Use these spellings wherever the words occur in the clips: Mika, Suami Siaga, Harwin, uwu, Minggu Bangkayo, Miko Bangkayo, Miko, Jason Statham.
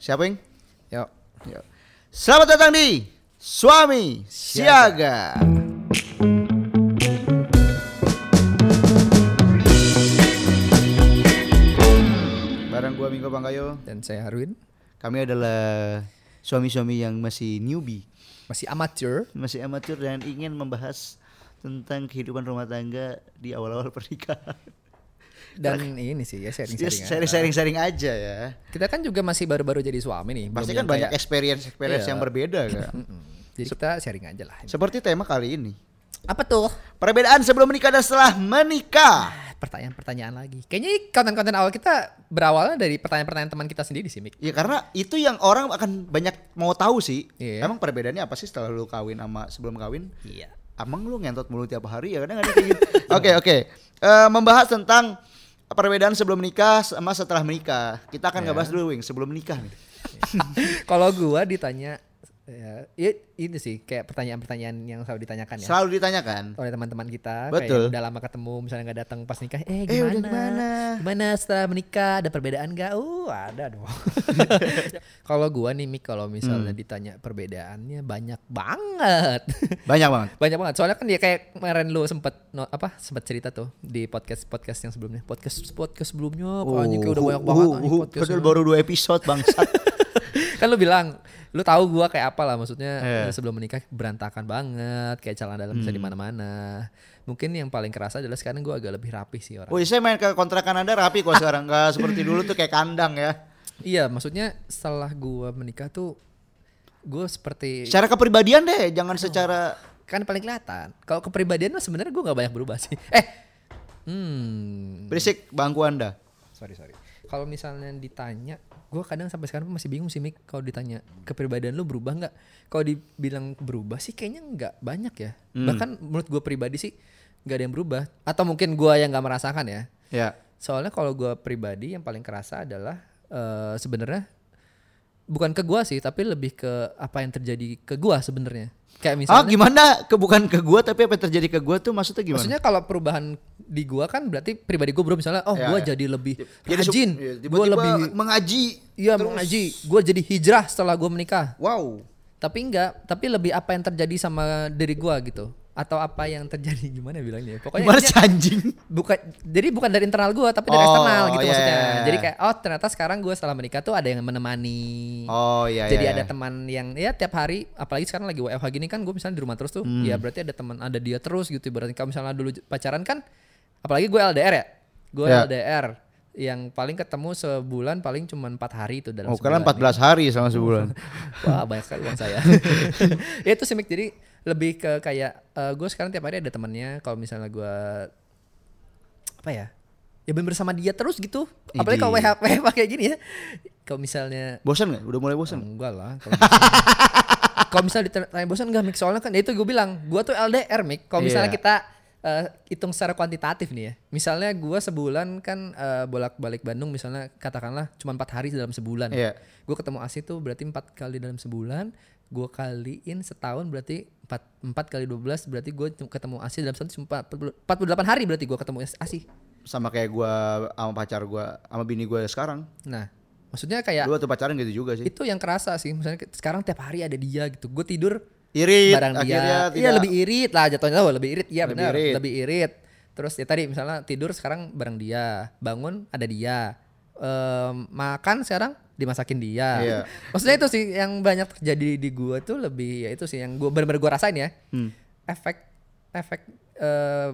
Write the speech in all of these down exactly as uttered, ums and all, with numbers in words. Siapa yang? Yuk. Yuk. Selamat datang di Suami Siaga. Siaga. Bareng gua Minggu Bangkayo dan saya Harwin. Kami adalah suami-suami yang masih newbie, masih amatir, masih amatir dan ingin membahas tentang kehidupan rumah tangga di awal-awal pernikahan. Dan nah, ini sih ya sharing-sharing sharing-sharing ya. aja ya. Kita kan juga masih baru-baru jadi suami nih. Pasti kan banyak experience-experience iya. yang berbeda kan. Jadi kita sharing aja lah. Seperti tema kali ini. Apa tuh? Perbedaan sebelum menikah dan setelah menikah. Pertanyaan-pertanyaan lagi. Kayaknya konten-konten awal kita berawalnya dari pertanyaan-pertanyaan teman kita sendiri sih, Mik. Iya, karena itu yang orang akan banyak mau tahu sih. Iya. Emang perbedaannya apa sih setelah lu kawin sama sebelum kawin? Iya. Emang lu ngentot mulu tiap hari ya? Kadang ada kayak gitu. Oke, oke. Uh, membahas tentang perbedaan sebelum menikah sama setelah menikah. Kita akan yeah. ngebahas dulu Wing sebelum menikah. Kalau gua ditanya ya, ini sih kayak pertanyaan-pertanyaan yang selalu ditanyakan ya. Selalu ditanyakan oleh teman-teman kita. Betul. Kayak udah lama ketemu misalnya enggak datang pas nikah, eh gimana? Eh, gimana? Gimana setelah menikah? Ada perbedaan enggak? Uh, ada dong. Kalau gua nih Mik, kalau misalnya hmm. ditanya perbedaannya banyak banget. Banyak banget. Banyak banget. Soalnya kan dia kayak kemarin lu sempet no, apa? Sempet cerita tuh di podcast-podcast yang sebelumnya. Podcast-podcast sebelumnya oh, pokoknya kayak udah banyak banget uh, uh, podcast. Padahal baru dua episode bangsat. Kan lu bilang, lu tahu gue kayak apa lah maksudnya yeah. sebelum menikah berantakan banget, kayak celana dalam hmm. bisa di mana-mana. Mungkin yang paling kerasa adalah sekarang gue agak lebih rapi sih orang. Wih, saya main ke kontrakan Anda rapi kok sekarang, nggak seperti dulu tuh kayak kandang ya. Iya, maksudnya setelah gue menikah tuh gue seperti. Secara kepribadian deh, jangan oh, secara. Kan paling kelihatan. Kalau kepribadian mah sebenarnya gue nggak banyak berubah sih. Eh, hmm. berisik bangku Anda. Sorry sorry. Kalau misalnya ditanya, gue kadang sampai sekarang masih bingung sih Mik. Kalau ditanya kepribadian lu berubah nggak? Kalau dibilang berubah sih kayaknya nggak banyak ya. Hmm. Bahkan menurut gue pribadi sih nggak ada yang berubah. Atau mungkin gue yang nggak merasakan ya. Ya. Soalnya kalau gue pribadi yang paling kerasa adalah uh, sebenarnya bukan ke gue sih, tapi lebih ke apa yang terjadi ke gue sebenarnya. Kayak misalnya. Ah gimana? Ke, bukan ke gue tapi apa yang terjadi ke gue tuh maksudnya gimana? Maksudnya kalau perubahan di gue kan berarti pribadi gue bro misalnya, oh ya, gue ya. jadi lebih jadi rajin, ya, gue lebih mengaji, iya mengaji, gue jadi hijrah setelah gue menikah. Wow. Tapi enggak, tapi lebih apa yang terjadi sama diri gue gitu, atau apa yang terjadi gimana bilangnya? Pokoknya gimana si anjing? Bukan, jadi bukan dari internal gue tapi dari oh, eksternal gitu yeah. maksudnya. Jadi kayak oh ternyata sekarang gue setelah menikah tuh ada yang menemani. Oh iya. Yeah, jadi yeah, ada yeah. teman yang ya tiap hari, apalagi sekarang lagi W F H gini kan gue misalnya di rumah terus tuh, hmm. ya berarti ada teman, ada dia terus gitu. Berarti kalau misalnya dulu pacaran kan, apalagi gue L D R ya, gue yeah. L D R yang paling ketemu sebulan paling cuma empat hari itu dalam oh, sebulan. Oh kalian empat belas hari sama sebulan. Wah banyak sekali uang saya. Ya itu simik jadi lebih ke kayak uh, gue sekarang tiap hari ada temannya kalau misalnya gue apa ya ya bener bersama dia terus gitu. Apalagi kalau W H P pakai gini ya. Kalau misalnya bosan nggak? Udah mulai bosan? Oh, enggak lah. Kalau misalnya ditanya bosan nggak Mik? Soalnya kan ya itu gue bilang gue tuh L D R Mik. Kalau misalnya yeah. kita Uh, hitung secara kuantitatif nih ya. Misalnya gue sebulan kan uh, bolak-balik Bandung misalnya katakanlah cuma empat hari dalam sebulan yeah. ya. Gue ketemu Asi tuh berarti empat kali dalam sebulan. Gue kaliin setahun berarti empat kali dua belas berarti gue ketemu Asi dalam setahun empat puluh delapan hari berarti gue ketemu Asi. Sama kayak gue sama pacar gue sama bini gue sekarang. Nah maksudnya kayak dua tuh pacaran gitu juga sih. Itu yang kerasa sih. Misalnya sekarang tiap hari ada dia gitu. Gue tidur irit barang dia, iya lebih irit lah jatuhnya loh, lebih irit, iya benar, lebih irit. Terus ya tadi misalnya tidur sekarang bareng dia, bangun ada dia, ehm, makan sekarang dimasakin dia. Iya. Maksudnya itu sih yang banyak terjadi di gua tuh lebih ya itu sih yang gua benar-benar gua rasain ya. Hmm. Efek efek uh,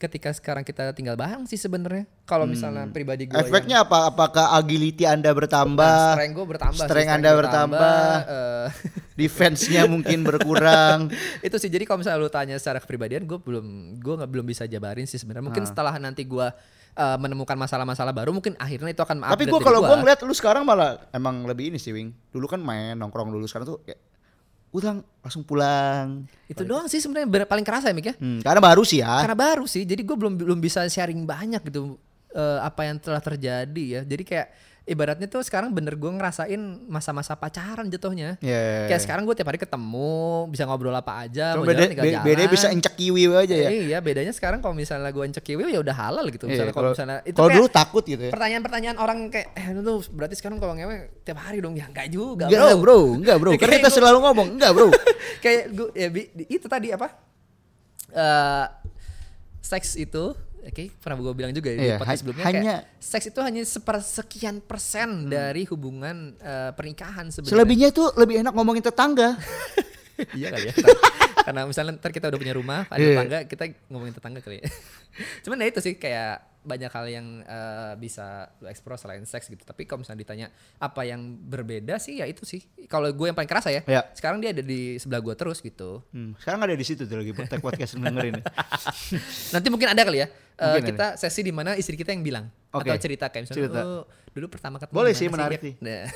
ketika sekarang kita tinggal bareng sih sebenarnya. Kalau hmm. misalnya pribadi gua efeknya apa? Apakah agility Anda bertambah? Strength gua bertambah. Strength Anda bertambah. bertambah uh, Defense-nya mungkin berkurang. Itu sih jadi kalau misalnya lu tanya secara kepribadian gue belum gue nggak belum bisa jabarin sih sebenarnya. Mungkin nah. setelah nanti gue uh, menemukan masalah-masalah baru mungkin akhirnya itu akan. Tapi gue kalau gue ngeliat lu sekarang malah emang lebih ini sih Wing. Dulu kan main nongkrong dulu sekarang tuh kayak udah langsung pulang. Itu paling doang sih sebenarnya ber- paling kerasa ya Mik ya. Hmm, karena baru sih ya. Karena baru sih jadi gue belum belum bisa sharing banyak gitu uh, apa yang telah terjadi ya. Jadi kayak ibaratnya tuh sekarang bener gue ngerasain masa-masa pacaran jatuhnya. Yeah. Kayak sekarang gue tiap hari ketemu, bisa ngobrol apa aja. Cuma beda, jalan, bedanya bisa encek kiwi aja ya. Eh, iya, bedanya sekarang kalau misalnya gue encek kiwi ya udah halal gitu. Misalnya yeah, kalau misalnya itu kalau dulu takut gitu ya. Pertanyaan-pertanyaan orang kayak eh itu berarti sekarang kalau ngewe tiap hari dong ya? Enggak juga. Enggak, bro. Enggak, bro. Karena kita selalu ngomong, enggak, bro. Kayak gue ya, itu tadi apa? Uh, seks itu Oke, okay, pernah gue bilang juga yeah, di podcast sebelumnya hanya, kayak seks itu hanya sepersekian persen hmm. dari hubungan uh, pernikahan sebenarnya. Selebihnya itu lebih enak ngomongin tetangga. Iya kali ya. Karena misalnya ntar kita udah punya rumah, ada yeah. tetangga, kita ngomongin tetangga kali ya. Cuman ya itu sih kayak banyak hal yang uh, bisa lo eksplor selain seks gitu. Tapi kalau misalnya ditanya apa yang berbeda sih, ya itu sih. Kalau gue yang paling kerasa ya, yeah. sekarang dia ada di sebelah gue terus gitu. Hmm, sekarang ada di situ tuh lagi tag podcast dengerin. Nanti mungkin ada kali ya. Uh, kita ini. Sesi di mana istri kita yang bilang okay. atau cerita kayak misalnya cerita. Oh, dulu pertama ketemu. Boleh sih menarik sih. Nah.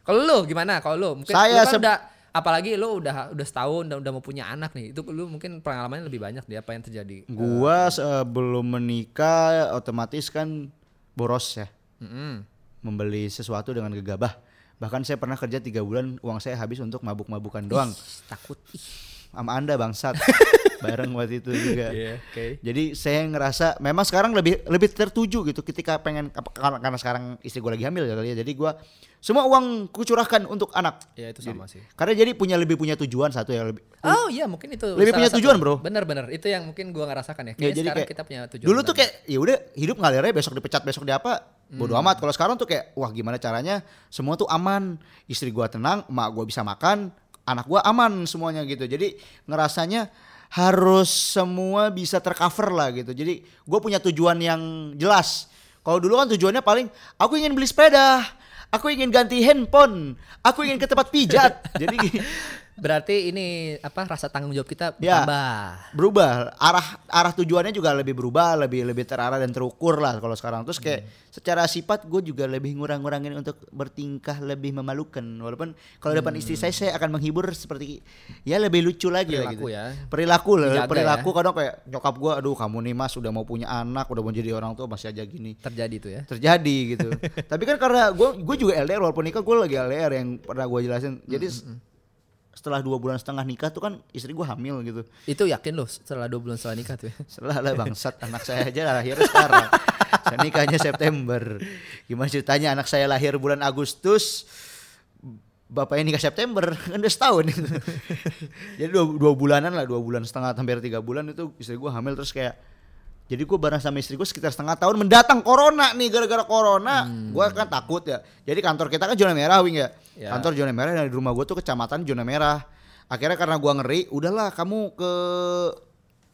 Kalau lu gimana? Kalau lu mungkin saya lu kan se- udah apalagi lu udah udah setahun dan udah mau punya anak nih, itu lu mungkin pengalamannya lebih banyak deh, apa yang terjadi. Gua uh, belum menikah otomatis kan boros ya, mm-hmm. membeli sesuatu dengan gegabah. Bahkan saya pernah kerja tiga bulan uang saya habis untuk mabuk-mabukan doang. Ih, takut ih sama Anda bangsat. Bareng waktu itu juga. Yeah, okay. Jadi saya ngerasa memang sekarang lebih lebih tertuju gitu ketika pengen karena sekarang istri gue lagi hamil ya, jadi gue semua uang kucurahkan untuk anak. Iya itu sama jadi, sih. Karena jadi punya lebih punya tujuan satu ya lebih. Oh iya mungkin itu. Lebih punya tujuan satu, bro. Bener-bener itu yang mungkin gue ngerasakan ya. Kayaknya ya, jadi sekarang kayak, kita punya tujuan. Dulu bener. Tuh kayak ya udah hidup ngalirnya besok dipecat besok di apa bodo hmm. amat. Kalau sekarang tuh kayak wah gimana caranya semua tuh aman, istri gue tenang, emak gue bisa makan, anak gue aman semuanya gitu. Jadi ngerasanya harus semua bisa tercover lah gitu. Jadi gue punya tujuan yang jelas. Kalau dulu kan tujuannya paling aku ingin beli sepeda. Aku ingin ganti handphone. Aku ingin ke tempat pijat. Jadi berarti ini apa rasa tanggung jawab kita berubah. Ya, berubah. Arah arah tujuannya juga lebih berubah, lebih lebih terarah dan terukur lah kalau sekarang. Terus kayak hmm. secara sifat gue juga lebih ngurang-ngurangin untuk bertingkah lebih memalukan. Walaupun kalau depan hmm. istri saya saya akan menghibur seperti ya lebih lucu lagi perilaku lah gitu. Ya. Perilaku lah, dijaga perilaku ya. Kadang kayak nyokap gue, aduh kamu nih Mas udah mau punya anak, udah mau jadi orang tua masih aja gini. Terjadi tuh ya. Terjadi gitu. Tapi kan karena gue gue juga L D R walaupun nikah gue lagi L D R yang pernah gue jelasin. Jadi hmm. setelah dua bulan setengah nikah tuh kan istri gue hamil gitu. Itu yakin loh setelah dua bulan setelah nikah tuh ya? Setelah lah bangsat. Anak saya aja lahir sekarang. Saya nikahnya September. Gimana ceritanya anak saya lahir bulan Agustus. Bapaknya nikah September. Kan udah setahun gitu. Jadi dua, dua bulanan lah. Dua bulan setengah hampir tiga bulan itu istri gue hamil. Terus kayak jadi gue bareng sama istri gue sekitar setengah tahun mendatang corona nih, gara-gara corona. Hmm. Gue kan takut ya. Jadi kantor kita kan zona merah, Wing ya. Yeah. Kantor zona merah dan di rumah gue tuh kecamatan zona merah. Akhirnya karena gue ngeri, udahlah kamu ke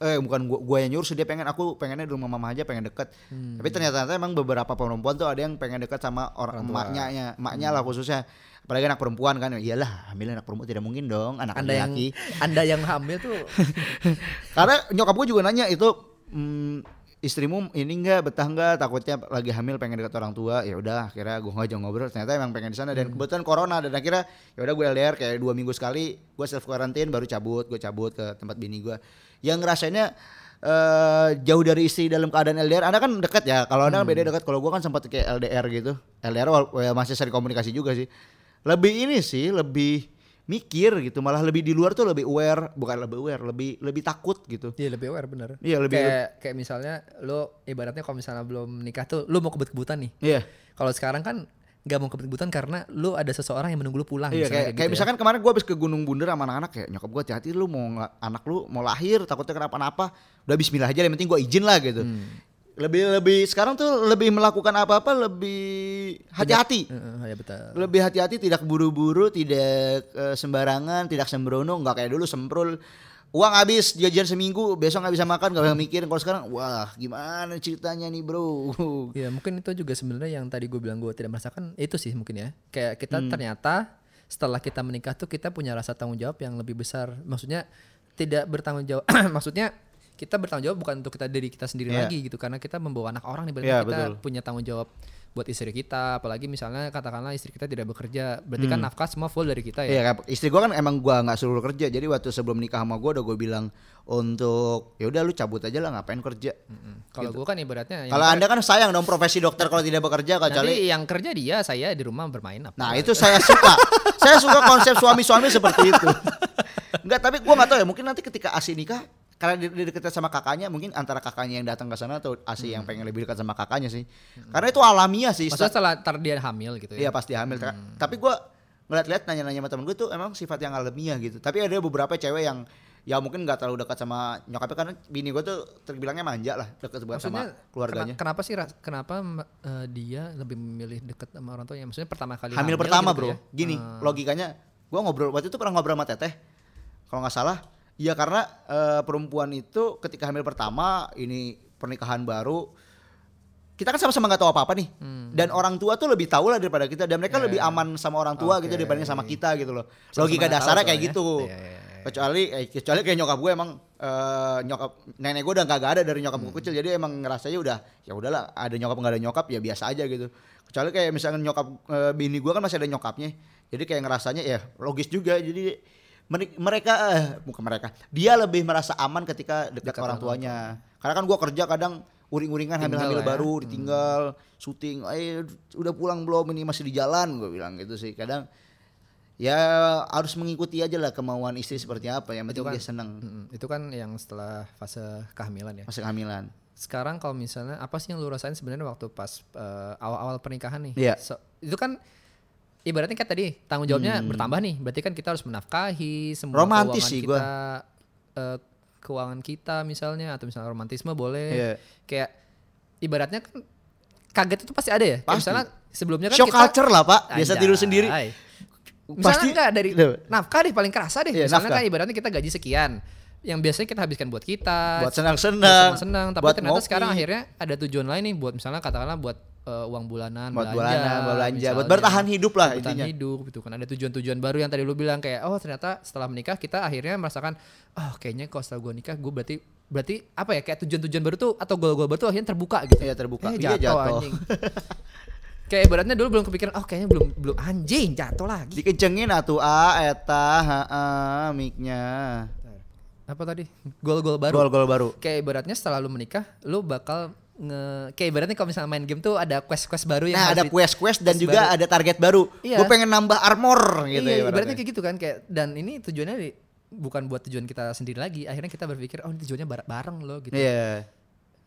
eh bukan gue, gue yang nyuruh, dia pengen aku pengennya di rumah mama aja, pengen deket. Hmm. Tapi ternyata emang beberapa perempuan tuh ada yang pengen deket sama orang emaknya, emaknya hmm. lah khususnya. Apalagi anak perempuan kan, iyalah hamil anak perempuan tidak mungkin dong, anak laki. Anda yang hamil tuh. Karena nyokap gue juga nanya itu. Hmm, istrimu ini enggak betah enggak, takutnya lagi hamil pengen dekat orang tua. Ya udah akhirnya gue ngajak ngobrol, ternyata emang pengen di sana dan kebetulan corona dan akhirnya ya udah gue L D R kayak dua minggu sekali gue self quarantine baru cabut, gue cabut ke tempat bini gue. Yang rasanya uh, jauh dari istri dalam keadaan L D R. Anda kan dekat ya, kalau Anda hmm. beda dekat. Kalau gue kan sempat kayak L D R gitu. L D R well, masih sering komunikasi juga sih. Lebih ini sih, lebih mikir gitu, malah lebih di luar tuh lebih aware, bukan lebih aware, lebih lebih takut gitu. Iya lebih aware bener. Iya lebih kayak, kayak misalnya lo ibaratnya kalau misalnya belum nikah tuh lo mau kebut-kebutan nih. Iya. Kalau sekarang kan nggak mau kebut-kebutan karena lo ada seseorang yang menunggu lo pulang. Iya. Misalnya kayak, kayak, gitu kayak misalkan ya. Kemarin gue habis ke Gunung Bunder sama anak-anak ya, nyokap gue hati-hati lo mau anak lo mau lahir takutnya kenapa-napa, udah Bismillah aja, yang penting gue izin lah gitu. Hmm. Lebih lebih sekarang tuh lebih melakukan apa-apa lebih hati-hati. Uh, ya betul. Lebih hati-hati, tidak buru-buru, tidak uh, sembarangan, tidak sembrono, enggak kayak dulu semprul. Uang habis jajan seminggu, besok enggak bisa makan, enggak bisa mikirin. Kalau sekarang wah, gimana ceritanya nih, bro? Ya, mungkin itu juga sebenarnya yang tadi gue bilang gue tidak merasakan itu sih mungkin ya. Kayak kita hmm. ternyata setelah kita menikah tuh kita punya rasa tanggung jawab yang lebih besar. Maksudnya tidak bertanggung jawab. Maksudnya kita bertanggung jawab bukan untuk kita diri kita sendiri yeah. lagi gitu, karena kita membawa anak orang nih, berarti yeah, kita betul. Punya tanggung jawab buat istri kita, apalagi misalnya katakanlah istri kita tidak bekerja, berarti hmm. kan nafkah semua full dari kita ya. Iya, istri gue kan emang gue nggak suruh kerja, jadi waktu sebelum nikah sama gue udah gue bilang untuk ya udah lu cabut aja lah, ngapain kerja. Mm-hmm. Kalau gitu. Gue kan ibaratnya. Kalau anda kan sayang dong profesi dokter kalau tidak bekerja kan. Jadi yang kerja dia, saya di rumah bermain apa. Nah itu saya suka, saya suka konsep suami-suami seperti itu. Enggak, tapi gue nggak tahu ya, mungkin nanti ketika Asi nikah. Karena dideketin sama kakaknya, mungkin antara kakaknya yang datang ke sana atau Asi hmm. yang pengen lebih dekat sama kakaknya sih. Hmm. Karena itu alamiah sih. Maksudnya setelah tar dia hamil gitu ya? Iya pas dia hamil. Hmm. Tapi gue ngeliat-liat nanya-nanya sama temen gue tuh emang sifat yang alamiah gitu. Tapi ada beberapa cewek yang ya mungkin gak terlalu dekat sama nyokapnya karena bini gue tuh terbilangnya manja lah, dekat banget sama keluarganya. Kena, kenapa sih, kenapa uh, dia lebih memilih dekat sama orang tuanya? Maksudnya pertama kali hamil, hamil pertama gitu bro. Ya? Gini hmm. logikanya, gue ngobrol waktu itu pernah ngobrol sama teteh kalau gak salah. Ya karena e, perempuan itu ketika hamil pertama, ini pernikahan baru, kita kan sama-sama gak tahu apa-apa nih. Hmm. Dan orang tua tuh lebih tahu lah daripada kita. Dan mereka yeah. lebih aman sama orang tua okay. gitu daripada sama kita gitu loh. Logika dasarnya kayak soalnya. Gitu. Yeah, yeah, yeah. Kecuali eh, kecuali kayak nyokap gue emang, e, nyokap nenek gue udah gak ada dari nyokap gue hmm. kecil. Jadi emang ngerasanya udah ya udahlah, ada nyokap gak ada nyokap ya biasa aja gitu. Kecuali kayak misalnya nyokap e, bini gue kan masih ada nyokapnya. Jadi kayak ngerasanya ya logis juga. Jadi mereka eh, bukan mereka, dia lebih merasa aman ketika dekat orang tuanya. Karena kan gue kerja kadang uring-uringan hamil-hamil ya. Baru ditinggal hmm. syuting, eh udah pulang belum, ini masih di jalan, gue bilang gitu sih. Kadang ya harus mengikuti aja lah kemauan istri seperti apa, yang penting kan, dia seneng. Itu kan yang setelah fase kehamilan ya. Fase kehamilan. Sekarang kalau misalnya apa sih yang lu rasain sebenarnya waktu pas uh, awal-awal pernikahan nih? Iya. So, itu kan ibaratnya kan tadi tanggung jawabnya hmm. bertambah nih, berarti kan kita harus menafkahi semua romantis keuangan sih, kita, uh, keuangan kita misalnya atau misalnya romantisme boleh, yeah. kayak ibaratnya kan kaget itu pasti ada ya. Pasti. Misalnya sebelumnya kan shock kita culture lah pak, biasa ajay. Tidur sendiri. Misalnya pasti enggak dari nafkah deh paling kerasa deh. Yeah, misalnya nafkah. Kan ibaratnya kita gaji sekian, yang biasanya kita habiskan buat kita, buat senang-senang, buat senang-senang. Tapi buat ternyata ngopi. Sekarang akhirnya ada tujuan lain nih, buat misalnya katakanlah buat Uh, uang bulanan, buat belanja, bulanan, belanja misalnya, buat bertahan hidup lah bertahan intinya. Bertahan hidup gitu kan, ada tujuan-tujuan baru yang tadi lu bilang kayak oh ternyata setelah menikah kita akhirnya merasakan oh kayaknya kalau setelah gue nikah gue berarti berarti apa ya kayak tujuan-tujuan baru tuh atau goal-goal baru tuh akhirnya terbuka gitu. Iya terbuka. Eh, jatuh, iya jatuh anjing. Kayak ibaratnya dulu belum kepikiran oh kayaknya belum belum anjing jatuh lagi. Dikencengin atuh a eta heeh mic-nya. Apa tadi? Goal-goal baru. Goal-goal baru. Kayak ibaratnya setelah lu menikah lu bakal Nge, kayak ibaratnya kalau misalnya main game tuh ada quest-quest baru yang nah ada quest-quest dan quest juga baru. Ada target baru iya. Gue pengen nambah armor gitu iya, ya ibaratnya. Ibaratnya kayak gitu kan kayak, dan ini tujuannya di, bukan buat tujuan kita sendiri lagi, akhirnya kita berpikir oh tujuannya bareng loh gitu yeah.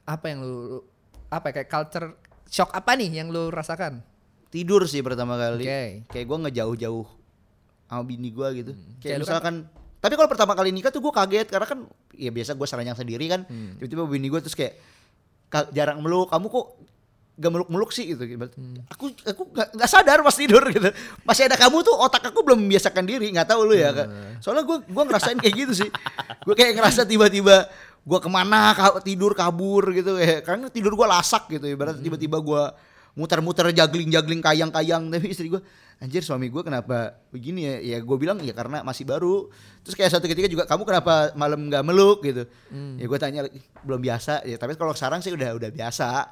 Apa yang lu apa kayak culture shock apa nih yang lu rasakan? Tidur sih pertama kali okay. Kayak gue ngejauh-jauh sama bini gue gitu hmm. Kayak, kayak misalkan kan, tapi kalau pertama kali nikah tuh gue kaget karena kan ya biasa gue seranyang sendiri kan hmm. Tiba-tiba bini gue terus kayak jarang meluk, kamu kok gak meluk-meluk sih gitu. Hmm. Aku aku gak, gak sadar pas tidur gitu. Masih ada kamu tuh, otak aku belum membiasakan diri, gak tahu lu ya. Hmm. Soalnya gue gue ngerasain kayak gitu sih. Gue kayak ngerasa tiba-tiba gue kemana tidur kabur gitu. Karena tidur gue lasak gitu. Ibarat hmm. tiba-tiba gue muter-muter jagling-jagling kayang-kayang. Tapi istri gue, anjir suami gue kenapa begini ya? Ya gue bilang ya karena masih baru. Terus kayak satu ketika juga kamu kenapa malam gak meluk gitu. Hmm. Ya gue tanya belum biasa. Ya tapi kalau sekarang sih udah udah biasa.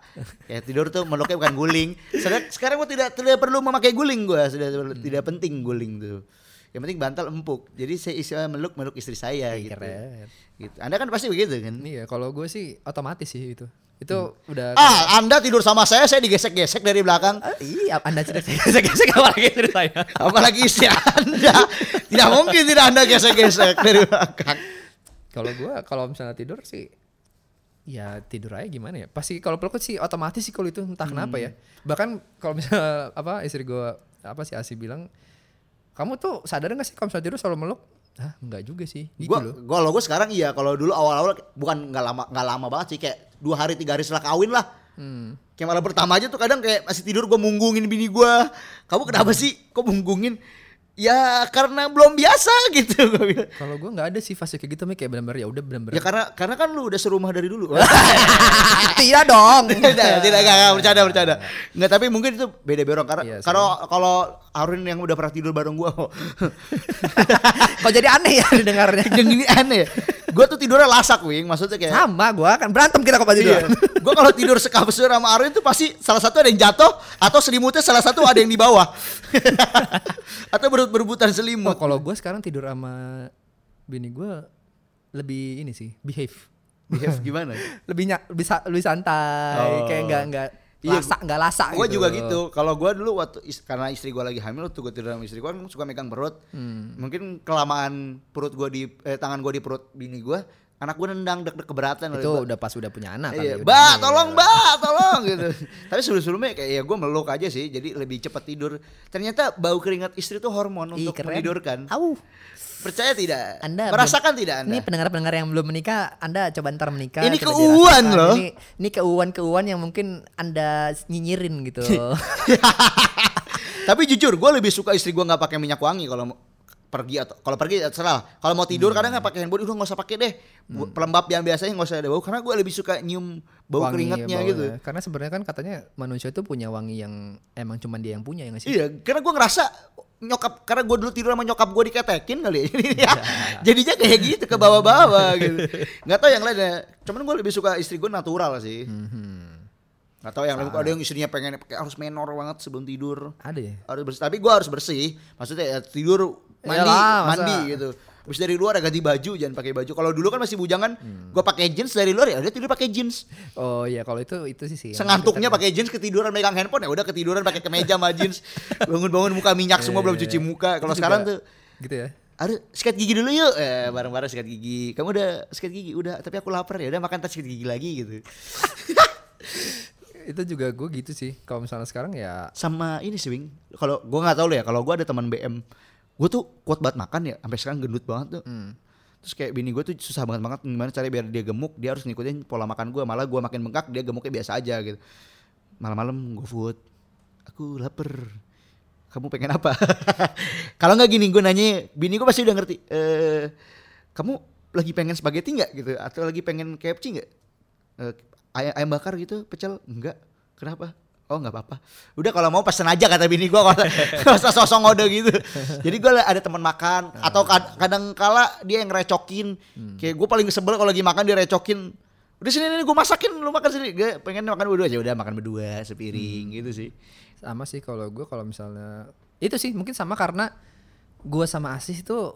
Kayak tidur tuh meluknya bukan guling. Sekarang gue tidak tidak perlu memakai guling gue. Sudah hmm. tidak penting guling tuh. Yang penting bantal empuk. Jadi saya isi meluk meluk istri saya gitu. gitu. Anda kan pasti begitu kan? Iya, kalau gue sih otomatis sih itu. Itu hmm. udah ah, Anda tidur sama saya, saya digesek-gesek dari belakang. Uh, iya, Anda gesek-gesek apalagi istri saya. Apalagi istri Anda. Tidak mungkin tidak Anda gesek-gesek dari belakang. Kalau gue kalau misalnya tidur sih ya tidur aja gimana ya? Pasti kalau peluk sih otomatis sih kalau itu entah hmm. kenapa ya. Bahkan kalau misalnya apa istri gue apa sih Asi bilang kamu tuh sadar gak sih kalau misalnya tidur selalu meluk? Hah enggak juga sih gitu gua, loh Gue lo gue sekarang iya, kalau dulu awal-awal bukan gak lama gak lama banget sih kayak dua hari tiga hari setelah kawin lah hmm. Kayak malam pertama aja tuh kadang kayak masih tidur gue munggungin bini gue. Kamu kenapa hmm. sih kok munggungin? Ya karena belum biasa gitu. Kalau gue nggak ada sih fase kayak gitu, kayak benar-benar ya udah benar-benar. Ya karena karena kan lu udah serumah dari dulu. Tidak dong. Tidak tidak nggak bercanda bercanda. Nggak tapi mungkin itu beda berong karena iya, kalau kalau Harwin yang udah pernah tidur bareng gue. Kok jadi aneh ya dengarnya? Jadi aneh. Gue tuh tidurnya lasak, Wing. Maksudnya kayak sama gue kan berantem kita kalau tidur. Iya. Gue kalau tidur sekapsur sama Arwin tuh pasti salah satu ada yang jatuh atau selimutnya salah satu ada yang di bawah. Atau berebut-berebutan selimut. Oh, kalau gue sekarang tidur sama bini gue lebih ini sih, behave. Behave gimana? lebih nyak, lebih, sa- lebih santai, oh. kayak enggak enggak lasak, nggak lasak gitu. Gue juga gitu. Kalau gue dulu waktu is- karena istri gue lagi hamil, tuh gue tidur sama istri gue kan suka megang perut. Hmm. Mungkin kelamaan perut gue di eh, tangan gue di perut bini gue, anak gue nendang deg-deg keberatan. Itu gua. Udah pas udah punya anak. Iya. Mbak, tolong mbak, tolong gitu. Tapi sebelum-sebelumnya kayak ya gue meluk aja sih, jadi lebih cepat tidur. Ternyata bau keringat istri tuh hormon untuk Ih, menidurkan. Auh. Percaya tidak? Anda merasakan belum, tidak Anda? Ini pendengar-pendengar yang belum menikah, Anda coba ntar menikah. Ini keuuan loh. Ini, ini keuuan-keuuan yang mungkin Anda nyinyirin gitu. Tapi jujur, gue lebih suka istri gue nggak pakai minyak wangi kalau pergi atau kalau pergi terserah. Kalau mau tidur hmm. kadang nggak pakai handbody, udah nggak usah pakai deh. Hmm. Pelembab yang biasanya nggak usah ada bau, karena gue lebih suka nyium bau wangi, keringatnya bau gitu. Ya. Karena sebenarnya kan katanya manusia itu punya wangi yang emang cuma dia yang punya, ya nggak sih? Iya, karena gue ngerasa nyokap, karena gue dulu tidur sama nyokap gue diketekin kali ya. ya. Jadinya kayak gitu ke bawah-bawah gitu. Nggak tahu yang lainnya. Cuman gue lebih suka istri gue natural sih. Hmm. Nggak tahu yang lain, ada yang istrinya pengen pakai harus menor banget sebelum tidur. Ada ya? Harus bersih. Tapi gue harus bersih. Maksudnya ya, tidur mandi, Yalah, mandi gitu. Habis dari luar ya ganti baju, jangan pakai baju. Kalau dulu kan masih bujangan, hmm. gue pakai jeans dari luar ya udah tidur pakai jeans. Oh iya, kalau itu itu sih sih. Sengantuknya pakai jeans, ketiduran megang handphone ya udah ketiduran pakai kemeja sama jeans. Bangun-bangun muka minyak semua, belum cuci muka. Kalau sekarang tuh gitu ya. Aduh, sikat gigi dulu yuk, eh, bareng-bareng sikat gigi. Kamu udah sikat gigi? Udah, tapi aku lapar ya. Udah makan, ntar sikat gigi lagi gitu. Itu juga gue gitu sih. Kalau misalnya sekarang ya sama ini sih, Wing. Kalau gue nggak tahu lo ya, kalau gue ada teman B M, gue tuh kuat banget makan ya, sampai sekarang gendut banget tuh. Hmm. Terus kayak bini gue tuh susah banget banget gimana caranya biar dia gemuk, dia harus ngikutin pola makan gue. Malah gue makin bengkak, dia gemuknya biasa aja gitu. Malam-malam gue food, aku lapar. Kamu pengen apa? Kalau nggak gini gue nanya, bini gue pasti udah ngerti. E, kamu lagi pengen spaghetti nggak gitu? Atau lagi pengen kepci nggak? E, Ay- ayam bakar gitu, pecel? Enggak. Kenapa? Oh enggak apa-apa. Udah kalau mau pesen aja kata bini gue, kalau sosok ngode gitu. Jadi gue ada teman makan, atau kad- kadang kala dia yang ngerecokin. Hmm. Kayak gue paling sebel kalau lagi makan dia recokin. Udah sini nih gue masakin, lu makan sini. Gue pengen makan berdua aja, udah makan berdua sepiring. Hmm. Gitu sih. Sama sih kalau gue, kalau misalnya itu sih mungkin sama karena gue sama Asis itu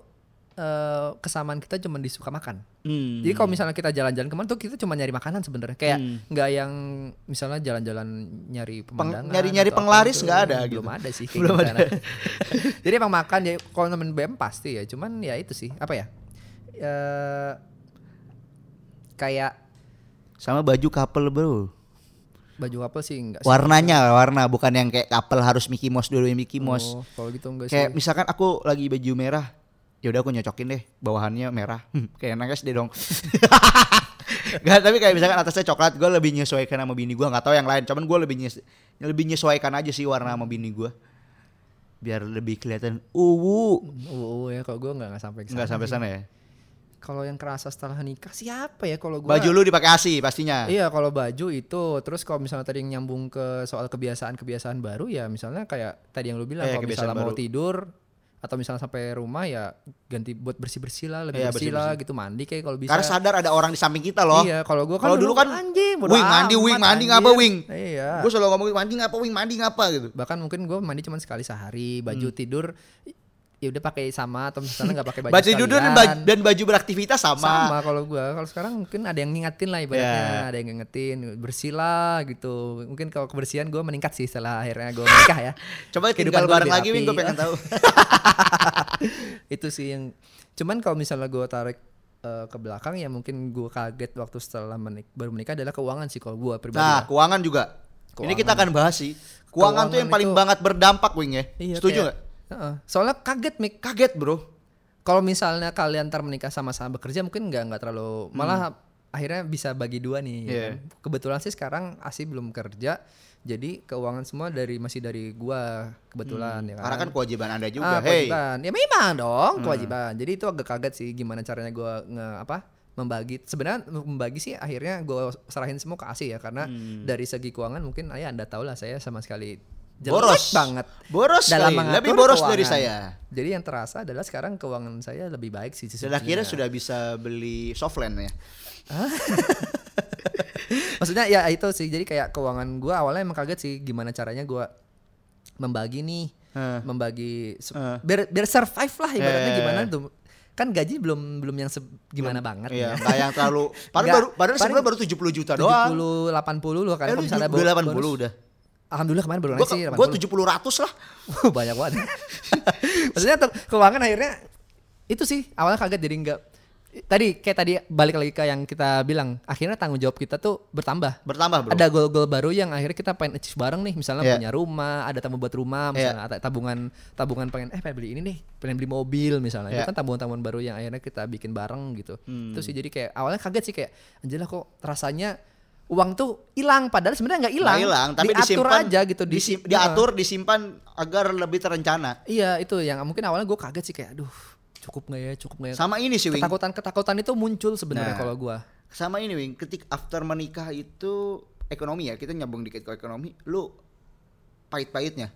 Uh, kesamaan kita cuma disuka makan. Hmm. Jadi kalau misalnya kita jalan-jalan kemana tuh kita cuma nyari makanan sebenarnya. Kayak nggak hmm. yang misalnya jalan-jalan nyari pemandangan. Peng, nyari-nyari penglaris nggak ada. Belum gitu. Ada sih. Kayak belum ada. Jadi emang makan. Jadi kalau temen B M pasti ya. Cuman ya itu sih. Apa ya? Uh, kayak sama baju couple bro. Baju couple sih enggak sih. Warnanya gitu. Warna bukan yang kayak couple harus Mickey Mouse dulu yang Mickey Mouse. Oh, kalau gitu enggak sih. Kayak misalkan aku lagi baju merah. Ya udah aku nyocokin deh bawahannya merah. Hmm, kayak enak S D dong. Enggak, tapi kayak misalkan atasnya coklat, gue lebih menyesuaikan sama bini gue, enggak tahu yang lain. Cuman gue lebih nyes- lebih menyesuaikan aja sih warna sama bini gue. Biar lebih kelihatan uwu. Uwu ya, kalau gue enggak enggak sampai kesana. Enggak sampai sana ya. Kalau yang kerasa setelah nikah siapa ya kalau gue? Baju lu dipakai A S I pastinya. Iya, kalau baju itu. Terus kalau misalnya tadi yang nyambung ke soal kebiasaan-kebiasaan baru ya, misalnya kayak tadi yang lu bilang eh, kalau misalnya baru. Mau tidur atau misalnya sampai rumah ya ganti buat bersih-bersih lah, lebih ya, bersih lah gitu, mandi kayak kalau bisa. Karena sadar ada orang di samping kita loh. Iya, kalau gua kan dulu, dulu kan anjing, bodo wing, mandi wing, mandi ngapa wing. Iya. Gua selalu ngomong mandi ngapa wing, mandi ngapa gitu. Bahkan mungkin gua mandi cuma sekali sehari, baju hmm. tidur ya udah pakai sama atau misalnya enggak pakai baju sekalian. Baju tidur dan baju, dan baju beraktivitas sama. Sama kalau gua. Kalau sekarang mungkin ada yang ngingetin lah ibaratnya, yeah. ada yang ngingetin bersih lah gitu. Mungkin kalau kebersihan gua meningkat sih setelah akhirnya gua menikah ya. Coba kehidupan bareng lagi Wing, gua pengen tahu. Itu sih yang cuman kalau misalnya gua tarik uh, ke belakang ya mungkin gua kaget waktu setelah menik- baru menikah adalah keuangan sih kalau gua pribadi. Nah, ya. Keuangan juga. Keuangan. Ini kita akan bahas sih. Keuangan, keuangan tuh yang paling itu, banget berdampak Wing ya. Iya, setuju enggak? Uh-uh. Soalnya kaget Mik, kaget bro. Kalau misalnya kalian ntar menikah sama-sama bekerja mungkin nggak nggak terlalu, malah hmm. akhirnya bisa bagi dua nih. Yeah. Ya. Kebetulan sih sekarang Asi belum kerja, jadi keuangan semua dari masih dari gua kebetulan hmm. ya. Kan? Karena kan kewajiban Anda juga. Ah, kewajiban, hey. Ya memang dong hmm. kewajiban. Jadi itu agak kaget sih gimana caranya gua nge apa membagi. Sebenarnya membagi sih akhirnya gua serahin semua ke Asi ya, karena hmm. dari segi keuangan mungkin ayah Anda tahu lah saya sama sekali boros banget, boros dalam mengatur lebih boros keuangan dari saya. Jadi yang terasa adalah sekarang keuangan saya lebih baik sih. Sudah kira sudah bisa beli softland ya. Maksudnya ya itu sih. Jadi kayak keuangan gue awalnya emang kaget sih gimana caranya gue membagi nih, uh, membagi uh, biar, biar survive lah ibaratnya uh, gimana tuh. Kan gaji belum belum yang se- gimana belum, banget iya, ya. Yang terlalu padahal baru padahal baru tujuh puluh juta doang. tujuh puluh delapan puluh loh kan eh, misalnya baru delapan puluh udah. Alhamdulillah kemarin baru naik sih delapan puluh. Gua tujuh puluh ratus lah. Banyak banget. Maksudnya keuangan akhirnya itu sih awalnya kaget jadi enggak. Tadi kayak tadi balik lagi ke yang kita bilang, akhirnya tanggung jawab kita tuh bertambah. Bertambah, bro. Ada goal-goal baru yang akhirnya kita pengen achieve bareng nih, misalnya yeah. punya rumah, ada tabungan buat rumah, misalnya yeah. tabungan tabungan pengen eh pengen beli ini nih, pengen beli mobil misalnya. Yeah. Itu kan tabungan-tabungan baru yang akhirnya kita bikin bareng gitu. Hmm. Itu sih jadi kayak awalnya kaget sih kayak anjir lah kok rasanya uang tuh hilang padahal sebenarnya nggak hilang, hilang tapi diatur aja gitu, disim, diatur disimpan agar lebih terencana. Iya itu yang mungkin awalnya gue kaget sih kayak aduh cukup nggak ya cukup nggak ya. Sama ini sih Wing. Ketakutan ketakutan itu muncul sebenarnya nah, kalau gue. Sama ini Wing, ketika after menikah itu ekonomi ya kita nyambung dikit ke ekonomi, lu pahit-pahitnya.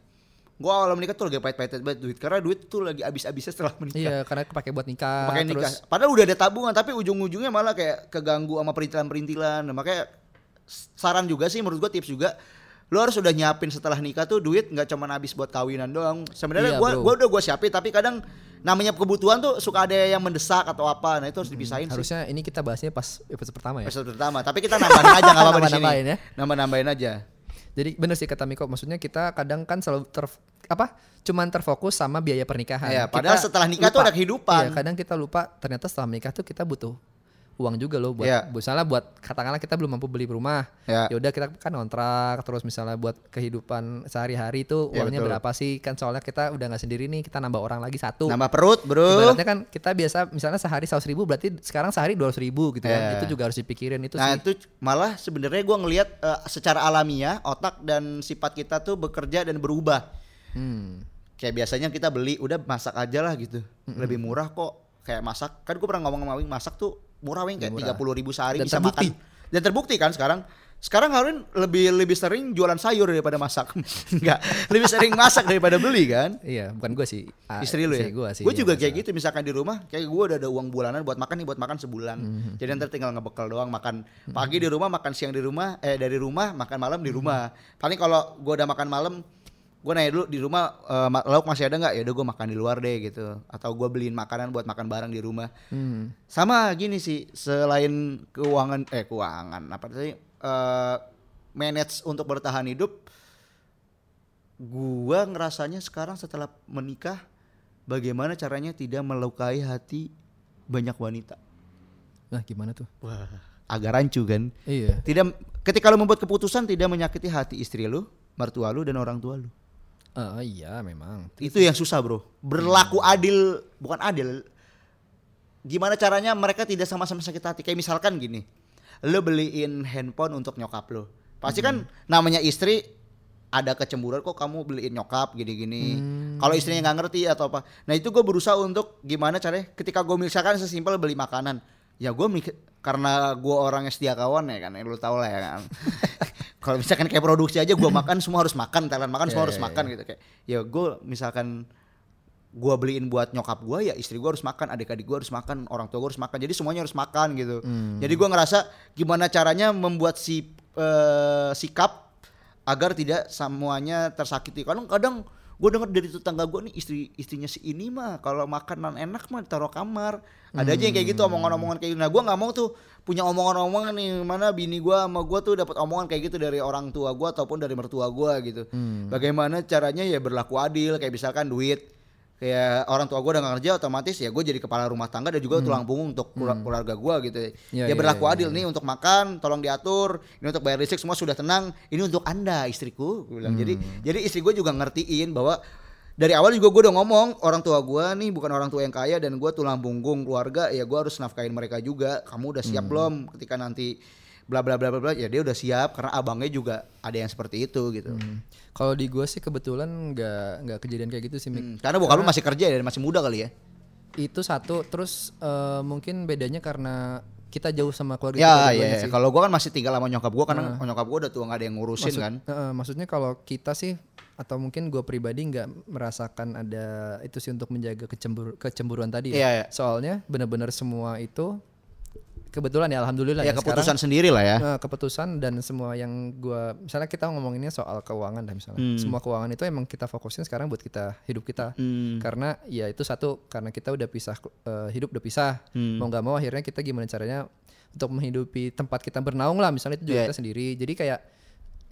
Gue awal menikah tuh lagi pahit-pahit banget duit karena duit tuh lagi abis-abisnya setelah menikah. Iya karena kepake buat nikah. Pakai nikah. Terus... Padahal udah ada tabungan tapi ujung-ujungnya malah kayak keganggu sama perintilan-perintilan, nah, makanya saran juga sih menurut gue tips juga lu harus udah nyiapin setelah nikah tuh duit nggak cuma habis buat kawinan doang sebenarnya. Iya, gua bro. gua udah gua siapin tapi kadang namanya kebutuhan tuh suka ada yang mendesak atau apa, nah itu harus dipisahin. Hmm, harusnya sih. Ini kita bahasnya pas episode pertama ya. Episode pertama tapi kita nambahin aja nggak apa-apa di sini. Ya? Nambah-nambahin aja. Jadi benar sih kata Miko, maksudnya kita kadang kan selalu ter apa cuman terfokus sama biaya pernikahan. Iya, padahal kita setelah nikah lupa. Tuh ada kehidupan. Iya, kadang kita lupa ternyata setelah menikah tuh kita butuh uang juga loh buat yeah. misalnya buat katakanlah kita belum mampu beli rumah yeah. ya udah kita kan kontrak terus misalnya buat kehidupan sehari-hari itu uangnya yeah, berapa sih kan soalnya kita udah nggak sendiri nih kita nambah orang lagi satu nambah perut bro ibaratnya kan kita biasa misalnya sehari seratus ribu berarti sekarang sehari dua ratus ribu gitu yeah. kan itu juga harus dipikirin itu nah, sih nah itu malah sebenarnya gue ngelihat uh, secara alamiah otak dan sifat kita tuh bekerja dan berubah hmm. kayak biasanya kita beli udah masak aja lah gitu mm-hmm. lebih murah kok kayak masak kan gue pernah ngomong sama Wing masak tuh murah Wing kayak tiga puluh ribu sehari dan bisa terbukti. Makan dan terbukti kan sekarang sekarang Harwin lebih lebih sering jualan sayur daripada masak nggak lebih sering masak daripada beli kan iya bukan gue sih istri lu ya gue ya? Juga masalah. Kayak gitu misalkan di rumah kayak gue udah ada uang bulanan buat makan nih buat makan sebulan mm-hmm. jadi nanti tinggal ngebekal doang makan pagi mm-hmm. di rumah makan siang di rumah eh dari rumah makan malam di rumah mm-hmm. paling kalau gue udah makan malam gue nanya dulu di rumah uh, lauk masih ada nggak ya udah gue makan di luar deh gitu atau gue beliin makanan buat makan bareng di rumah hmm. sama gini sih selain keuangan eh keuangan apa sih uh, manage untuk bertahan hidup gue ngerasanya sekarang setelah menikah bagaimana caranya tidak melukai hati banyak wanita nah gimana tuh wah agak rancu kan iya tidak ketika lo membuat keputusan tidak menyakiti hati istri lo mertua lo dan orang tua lo. Uh, iya memang. Itu yang susah bro. Berlaku hmm. adil, bukan adil. Gimana caranya mereka tidak sama-sama sakit hati. Kayak misalkan gini, lo beliin handphone untuk nyokap lo. Pasti hmm. kan namanya istri ada kecemburuan kok kamu beliin nyokap gini-gini. Hmm. Kalau istrinya gak ngerti atau apa. Nah itu gue berusaha untuk gimana caranya ketika gue misalkan sesimpel beli makanan. Ya gue karena gue orangnya setia kawan ya kan, lo tau lah ya kan. Kalau misalkan kayak produksi aja gue makan semua harus makan, Thailand makan yeah, semua harus yeah, makan yeah. gitu kayak. Ya gue misalkan gue beliin buat nyokap gue ya istri gue harus makan, adik-adik gue harus makan, orang tua gue harus makan. Jadi semuanya harus makan gitu. Mm. Jadi gue ngerasa gimana caranya membuat si uh, sikap agar tidak semuanya tersakiti. Kadang kadang gue denger dari tetangga gue nih istri istrinya si ini mah kalau makanan enak mah taruh kamar. Ada mm. aja yang kayak gitu omongan-omongan kayak gitu. Nah gue nggak mau tuh punya omongan-omongan nih mana bini gue sama gue tuh dapat omongan kayak gitu dari orang tua gue ataupun dari mertua gue gitu. Hmm. Bagaimana caranya ya berlaku adil kayak misalkan duit kayak orang tua gue udah gak kerja otomatis ya gue jadi kepala rumah tangga dan juga hmm. tulang punggung untuk hmm. keluarga gue gitu. Ya, ya berlaku ya, ya, adil ya. Nih untuk makan tolong diatur, ini untuk bayar listrik semua sudah tenang, ini untuk anda istriku. Gue bilang hmm. jadi jadi istri gue juga ngertiin bahwa dari awal juga gue udah ngomong orang tua gue nih bukan orang tua yang kaya dan gue tulang punggung keluarga ya gue harus nafkahin mereka juga. Kamu udah siap hmm. belum ketika nanti bla bla bla bla ya dia udah siap karena abangnya juga ada yang seperti itu gitu. Hmm. Kalau di gue sih kebetulan nggak nggak kejadian kayak gitu sih Mik. Hmm. Karena bokap lu masih kerja ya dan masih muda kali ya. Itu satu terus uh, mungkin bedanya karena kita jauh sama keluarga ya, kita. Iya, iya. Kalau gue kan masih tinggal sama nyokap gue karena nah. nyokap gue udah tua, nggak ada yang ngurusin. Maksud, kan. Uh, maksudnya kalau kita sih atau mungkin gue pribadi nggak merasakan ada itu sih untuk menjaga kecembur, kecemburuan tadi. Ya. Iya, iya. Soalnya benar-benar semua itu kebetulan ya, alhamdulillah. Ya, ya keputusan sekarang, sendiri lah ya. Uh, keputusan dan semua yang gue, misalnya kita ngomonginnya soal keuangan lah misalnya. Hmm. Semua keuangan itu emang kita fokusin sekarang buat kita hidup kita. Hmm. Karena ya itu satu, karena kita udah pisah, uh, hidup udah pisah. Hmm. Mau nggak mau akhirnya kita gimana caranya untuk menghidupi tempat kita bernaung lah misalnya itu juga yeah. kita sendiri. Jadi kayak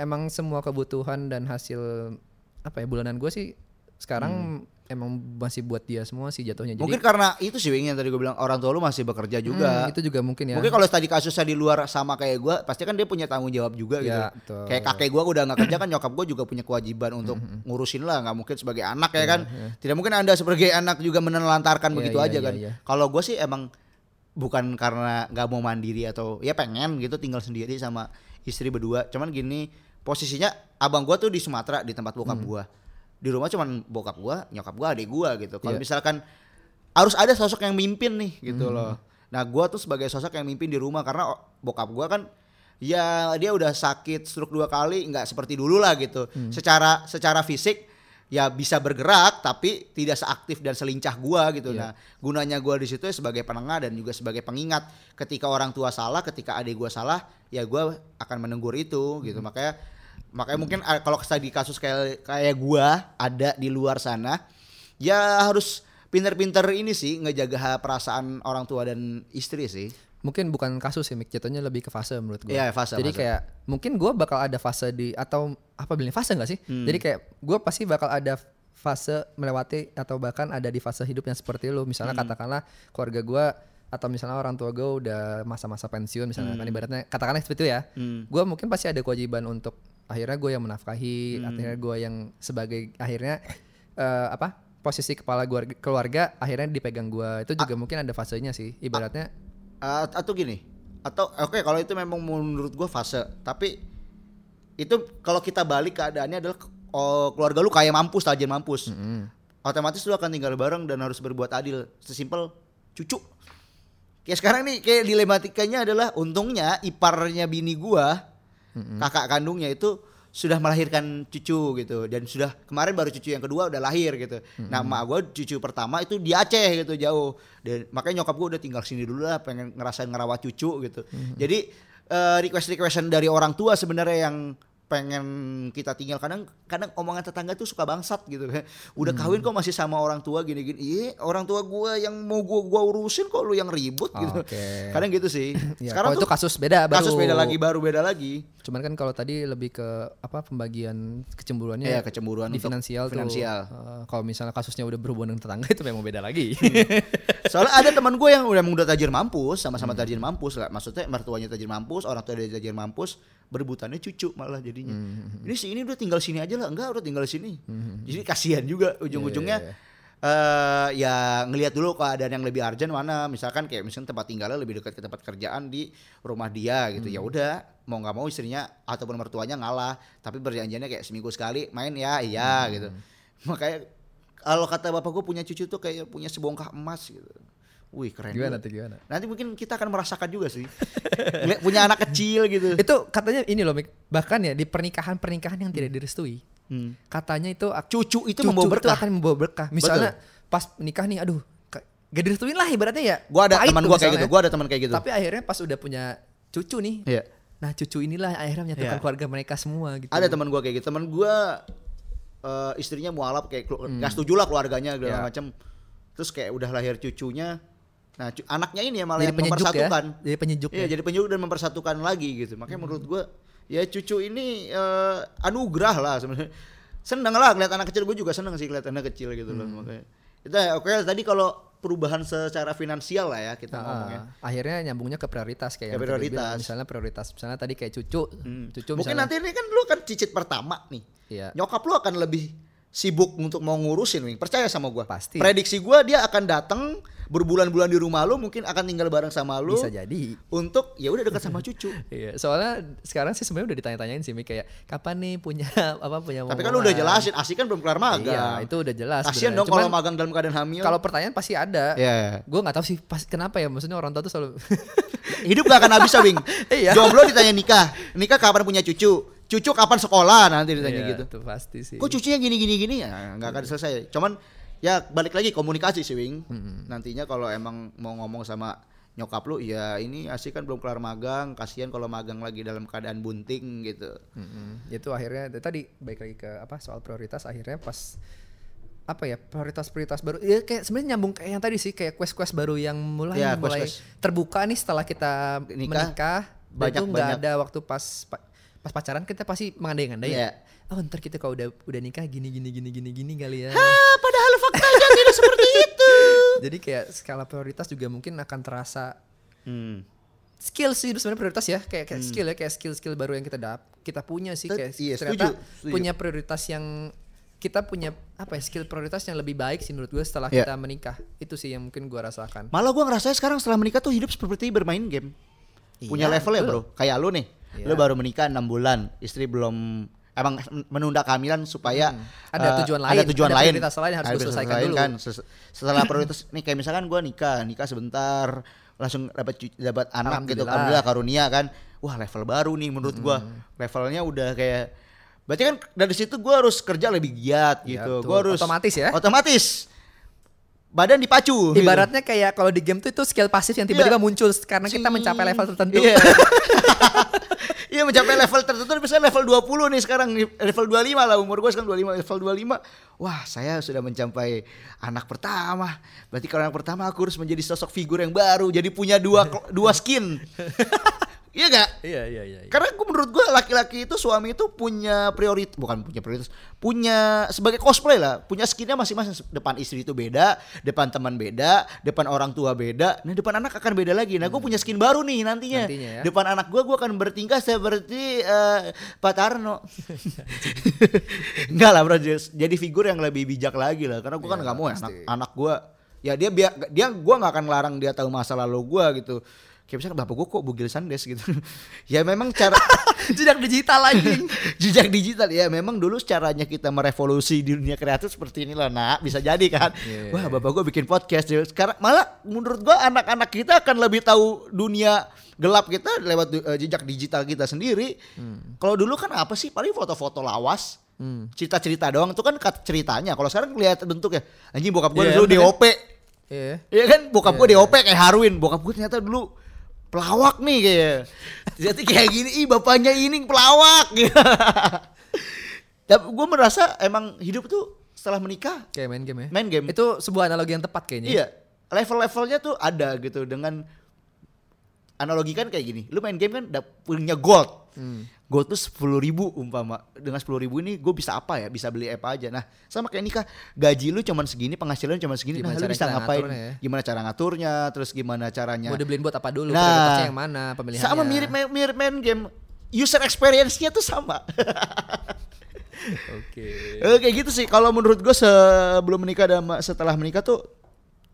emang semua kebutuhan dan hasil apa ya bulanan gue sih sekarang hmm. emang masih buat dia semua sih jatuhnya. Jadi, mungkin karena itu sih Wing yang tadi gue bilang orang tua lu masih bekerja juga. Hmm, itu juga mungkin ya. Mungkin kalau tadi kasusnya di luar sama kayak gue, pasti kan dia punya tanggung jawab juga ya, gitu. Betul. Kayak kakek gue udah nggak kerja kan, nyokap gue juga punya kewajiban untuk ngurusin lah, nggak mungkin sebagai anak ya kan. Yeah, yeah. Tidak mungkin Anda sebagai anak juga menelantarkan yeah, begitu yeah, aja yeah, kan. Yeah, yeah. Kalau gue sih emang bukan karena nggak mau mandiri atau ya pengen gitu tinggal sendiri sama istri berdua. Cuman gini posisinya abang gue tuh di Sumatera di tempat bokap hmm. gue. Di rumah cuman bokap gue, nyokap gue, adik gue gitu. Kalau yeah. misalkan harus ada sosok yang mimpin nih gitu mm. loh. Nah gue tuh sebagai sosok yang mimpin di rumah karena bokap gue kan ya dia udah sakit stroke dua kali, nggak seperti dulu lah gitu. Mm. Secara secara fisik ya bisa bergerak tapi tidak seaktif dan selincah gue gitu. Yeah. Nah gunanya gue di situ ya sebagai penengah dan juga sebagai pengingat ketika orang tua salah, ketika adik gue salah ya gue akan menegur itu gitu. Mm. Makanya Makanya hmm. mungkin kalau tadi kasus kayak kayak gua ada di luar sana, ya harus pinter-pinter ini sih ngejaga perasaan orang tua dan istri sih. Mungkin bukan kasus sih, Mik, jatuhnya lebih ke fase menurut gua. Iya, fase. Jadi fase. Kayak mungkin gua bakal ada fase di atau apa bilangnya fase nggak sih? Hmm. Jadi kayak gua pasti bakal ada fase melewati atau bahkan ada di fase hidup yang seperti lu. Misalnya hmm. katakanlah keluarga gua atau misalnya orang tua gue udah masa-masa pensiun misalnya hmm. kan ibaratnya katakanlah seperti itu ya. Hmm. Gua mungkin pasti ada kewajiban untuk akhirnya gue yang menafkahi, hmm. akhirnya gue yang sebagai akhirnya uh, apa posisi kepala gua, keluarga akhirnya dipegang gue itu juga A- mungkin ada fasenya sih ibaratnya A- atau gini atau oke okay, kalau itu memang menurut gue fase tapi itu kalau kita balik keadaannya adalah oh, keluarga lu kaya mampus, tajir mampus, hmm. otomatis lu akan tinggal bareng dan harus berbuat adil sesimpel cucu. Kayak sekarang nih kayak dilematikanya adalah untungnya iparnya bini gue, kakak kandungnya itu sudah melahirkan cucu gitu dan sudah kemarin baru cucu yang kedua udah lahir gitu. Mm-hmm. Nah mak gue cucu pertama itu di Aceh gitu jauh dan makanya nyokap gue udah tinggal sini dulu lah pengen ngerasain ngerawat cucu gitu. Mm-hmm. Jadi uh, request-requestan dari orang tua sebenarnya yang pengen kita tinggal kadang kadang omongan tetangga tuh suka bangsat gitu kan. Udah kawin kok masih sama orang tua gini-gini. Iya, orang tua gua yang mau gua gua urusin kok lu yang ribut oh, gitu. Okay. Kadang gitu sih. Ya, sekarang tuh itu kasus beda baru. Kasus beda lagi baru beda lagi. Cuman kan kalau tadi lebih ke apa pembagian kecemburuannya ya, ya kecemburuan di finansial, finansial. Uh, kalau misalnya kasusnya udah berhubungan dengan tetangga itu memang beda lagi. Hmm. Soalnya ada teman gua yang udah udah tajir mampus, sama-sama hmm. tajir mampus lah. Maksudnya mertuanya tajir mampus, orang tua dia tajir mampus, berebutannya cucu malah jadinya. Mm-hmm. Ini si ini udah tinggal sini aja lah, enggak udah tinggal sini. Mm-hmm. Jadi kasihan juga ujung-ujungnya yeah, yeah, yeah. Uh, ya ngelihat dulu keadaan yang lebih urgent mana. Misalkan kayak misalkan tempat tinggalnya lebih dekat ke tempat kerjaan di rumah dia gitu. Mm. Ya udah mau nggak mau istrinya ataupun mertuanya ngalah, tapi perjanjiannya kayak seminggu sekali main ya iya mm. gitu. Makanya kalau kata bapak gue punya cucu tuh kayak punya sebongkah emas gitu. Wih keren. Gimana tuh gimana? Nanti mungkin kita akan merasakan juga sih. Punya anak kecil gitu. Itu katanya ini loh Mik, bahkan ya di pernikahan-pernikahan yang tidak direstui. Hmm. Katanya itu cucu itu cucu membawa berkah. Itu akan membawa berkah. Misalnya betul. Pas nikah nih aduh gak direstuin lah ibaratnya ya. Gua ada teman gua kayak gitu, gua ada teman kayak gitu. Tapi akhirnya pas udah punya cucu nih. Yeah. Nah, cucu inilah akhirnya menyatukan yeah. keluarga mereka semua gitu. Ada teman gua kayak gitu. Teman gua uh, istrinya mualaf kayak hmm. gak setuju lah keluarganya segala yeah. macam. Terus kayak udah lahir cucunya. Nah cu- anaknya ini ya malah jadi yang mempersatukan ya? Jadi penyejuk ya, ya jadi penyejuk dan mempersatukan lagi gitu makanya hmm. menurut gue ya cucu ini uh, anugerah lah sebenarnya seneng lah ngeliat anak kecil gue juga seneng sih ngeliat anak kecil gitu hmm. loh makanya itu oke okay, tadi kalau perubahan secara finansial lah ya kita nah, ngomongnya akhirnya nyambungnya ke prioritas kayak ya, prioritas bilang, misalnya prioritas misalnya tadi kayak cucu hmm. cucu mungkin misalnya, nanti ini kan lu kan cicit pertama nih iya. Nyokap lu akan lebih sibuk untuk mau ngurusin Wing percaya sama gue pasti prediksi gue dia akan datang berbulan-bulan di rumah lu mungkin akan tinggal bareng sama lu bisa jadi untuk ya udah dekat sama cucu. Iya, soalnya sekarang sih sebenarnya udah ditanya-tanyain sih Mik kayak kapan nih punya apa punya. Tapi kan lu udah jelasin, Asi kan belum kelar magang. Iya, itu udah jelas. Kasihan dong kalau magang dalam keadaan hamil. Kalau pertanyaan pasti ada. Iya. Yeah. Gue enggak tahu sih pas kenapa ya maksudnya orang tua tuh selalu Hidup gak akan habis, Wing. Iya. Jomblo ditanya nikah. Nikah kapan punya cucu? Cucu kapan sekolah? Nanti ditanya iya, gitu. Itu pasti sih. Kok cucunya gini-gini-gini ya? Gak akan selesai. Cuman ya balik lagi komunikasi sih, Wing. Mm-hmm. Nantinya kalau emang mau ngomong sama nyokap lu, ya ini asik kan belum kelar magang, kasihan kalau magang lagi dalam keadaan bunting gitu. Mm-hmm. Itu akhirnya tadi baik lagi ke apa soal prioritas, akhirnya pas apa ya prioritas-prioritas baru ya kayak sebenarnya nyambung kayak yang tadi sih, kayak quest-quest baru yang mulai ya, mulai quest. terbuka nih setelah kita nikah, menikah banyak nggak ada waktu pas pas pacaran kita pasti mengandai-andai ya. Oh ntar kita kalau udah udah nikah gini gini gini gini gini kali ya. Ha, padahal faktanya tidak seperti itu. Jadi kayak skala prioritas juga mungkin akan terasa. Hmm. Skill sih sebenarnya prioritas ya, kayak kayak hmm. skill ya, kayak skill-skill baru yang kita dap kita punya sih, kayak yes, ternyata setuju, punya setuju. prioritas yang kita punya apa ya, skill prioritas yang lebih baik sih menurut gue setelah yeah. kita menikah. Itu sih yang mungkin gue rasakan. Malah gue ngerasain sekarang setelah menikah tuh hidup seperti bermain game. Iya, punya level ya bro, kayak lu nih yeah. lu baru menikah enam bulan, istri belum, emang menunda kehamilan supaya hmm. ada tujuan uh, lain, ada tujuan ada lain, prioritas lain harus diselesaikan dulu kan. Setelah prioritas nih kayak misalkan gue nikah, nikah sebentar langsung dapat dapat anak gitu, alhamdulillah karunia kan. Wah level baru nih menurut gue, hmm. levelnya udah kayak berarti kan dari situ gue harus kerja lebih giat gitu, ya, gue harus otomatis ya, otomatis badan dipacu. Ibaratnya gitu. Kayak kalau di game tuh itu skill pasif yang tiba-tiba ya. muncul karena kita mencapai level tertentu. Iya ya, mencapai level tertentu, misalnya level dua puluh nih sekarang, level dua puluh lima lah umur gue sekarang dua puluh lima, level dua puluh lima. Wah saya sudah mencapai anak pertama, berarti kalau anak pertama aku harus menjadi sosok figur yang baru, jadi punya dua dua skin. Iya gak? Iya, iya, iya. Karena gue menurut gue laki-laki itu, suami itu punya prioritas, bukan punya prioritas, punya sebagai cosplay lah, punya skinnya masing-masing. Depan istri itu beda, depan teman beda, depan orang tua beda, nah depan anak akan beda lagi. Nah gue punya skin baru nih nantinya, nantinya ya. Depan anak gue, gue akan bertingkah seperti uh, Pak Tarno. Enggak lah bro, jadi figur yang lebih bijak lagi lah. Karena gue ya, kan gak mau anak, anak gue, ya dia, dia, dia gue gak akan larang dia tahu masa lalu gue gitu. Kayak misalnya bapak gue kok bugil sandes gitu. Ya memang cara jejak digital lagi. Jejak digital ya memang dulu caranya kita merevolusi di dunia kreatif seperti inilah nak. Bisa jadi kan yeah. Wah bapak gue bikin podcast. Sekarang malah menurut gue anak-anak kita akan lebih tahu dunia gelap kita lewat uh, jejak digital kita sendiri. hmm. Kalau dulu kan apa sih, paling foto-foto lawas. hmm. Cerita-cerita doang itu kan ceritanya. Kalau sekarang lihat bentuknya, anjing bokap gue yeah, dulu yeah. D O P. Iya yeah. kan bokap yeah. gue D O P kayak Harwin. Bokap gue ternyata dulu pelawak nih kayaknya. Jadi kayak gini, ih bapaknya ini pelawak. Tapi gue merasa emang hidup tuh setelah menikah kayak main game ya. Main game. Itu sebuah analogi yang tepat kayaknya. Iya. Level-levelnya tuh ada gitu, dengan analogi kan kayak gini. Lu main game kan punya gold. Hmm. Gold tuh sepuluh ribu umpama. Dengan sepuluh ribu ini gue bisa apa ya? Bisa beli apa aja. Nah, sama kayak nikah. Gaji lu cuman segini, penghasilan cuman segini. Gimana nah, lu bisa ngapain? Ya? Gimana cara ngaturnya? Terus gimana caranya? Mau dibeliin buat apa dulu? Nah, prioritasnya yang mana? Pemilihannya. Sama mirip-mirip main game. User experience-nya tuh sama. Oke. Okay. Oke gitu sih. Kalau menurut gue sebelum menikah dan setelah menikah tuh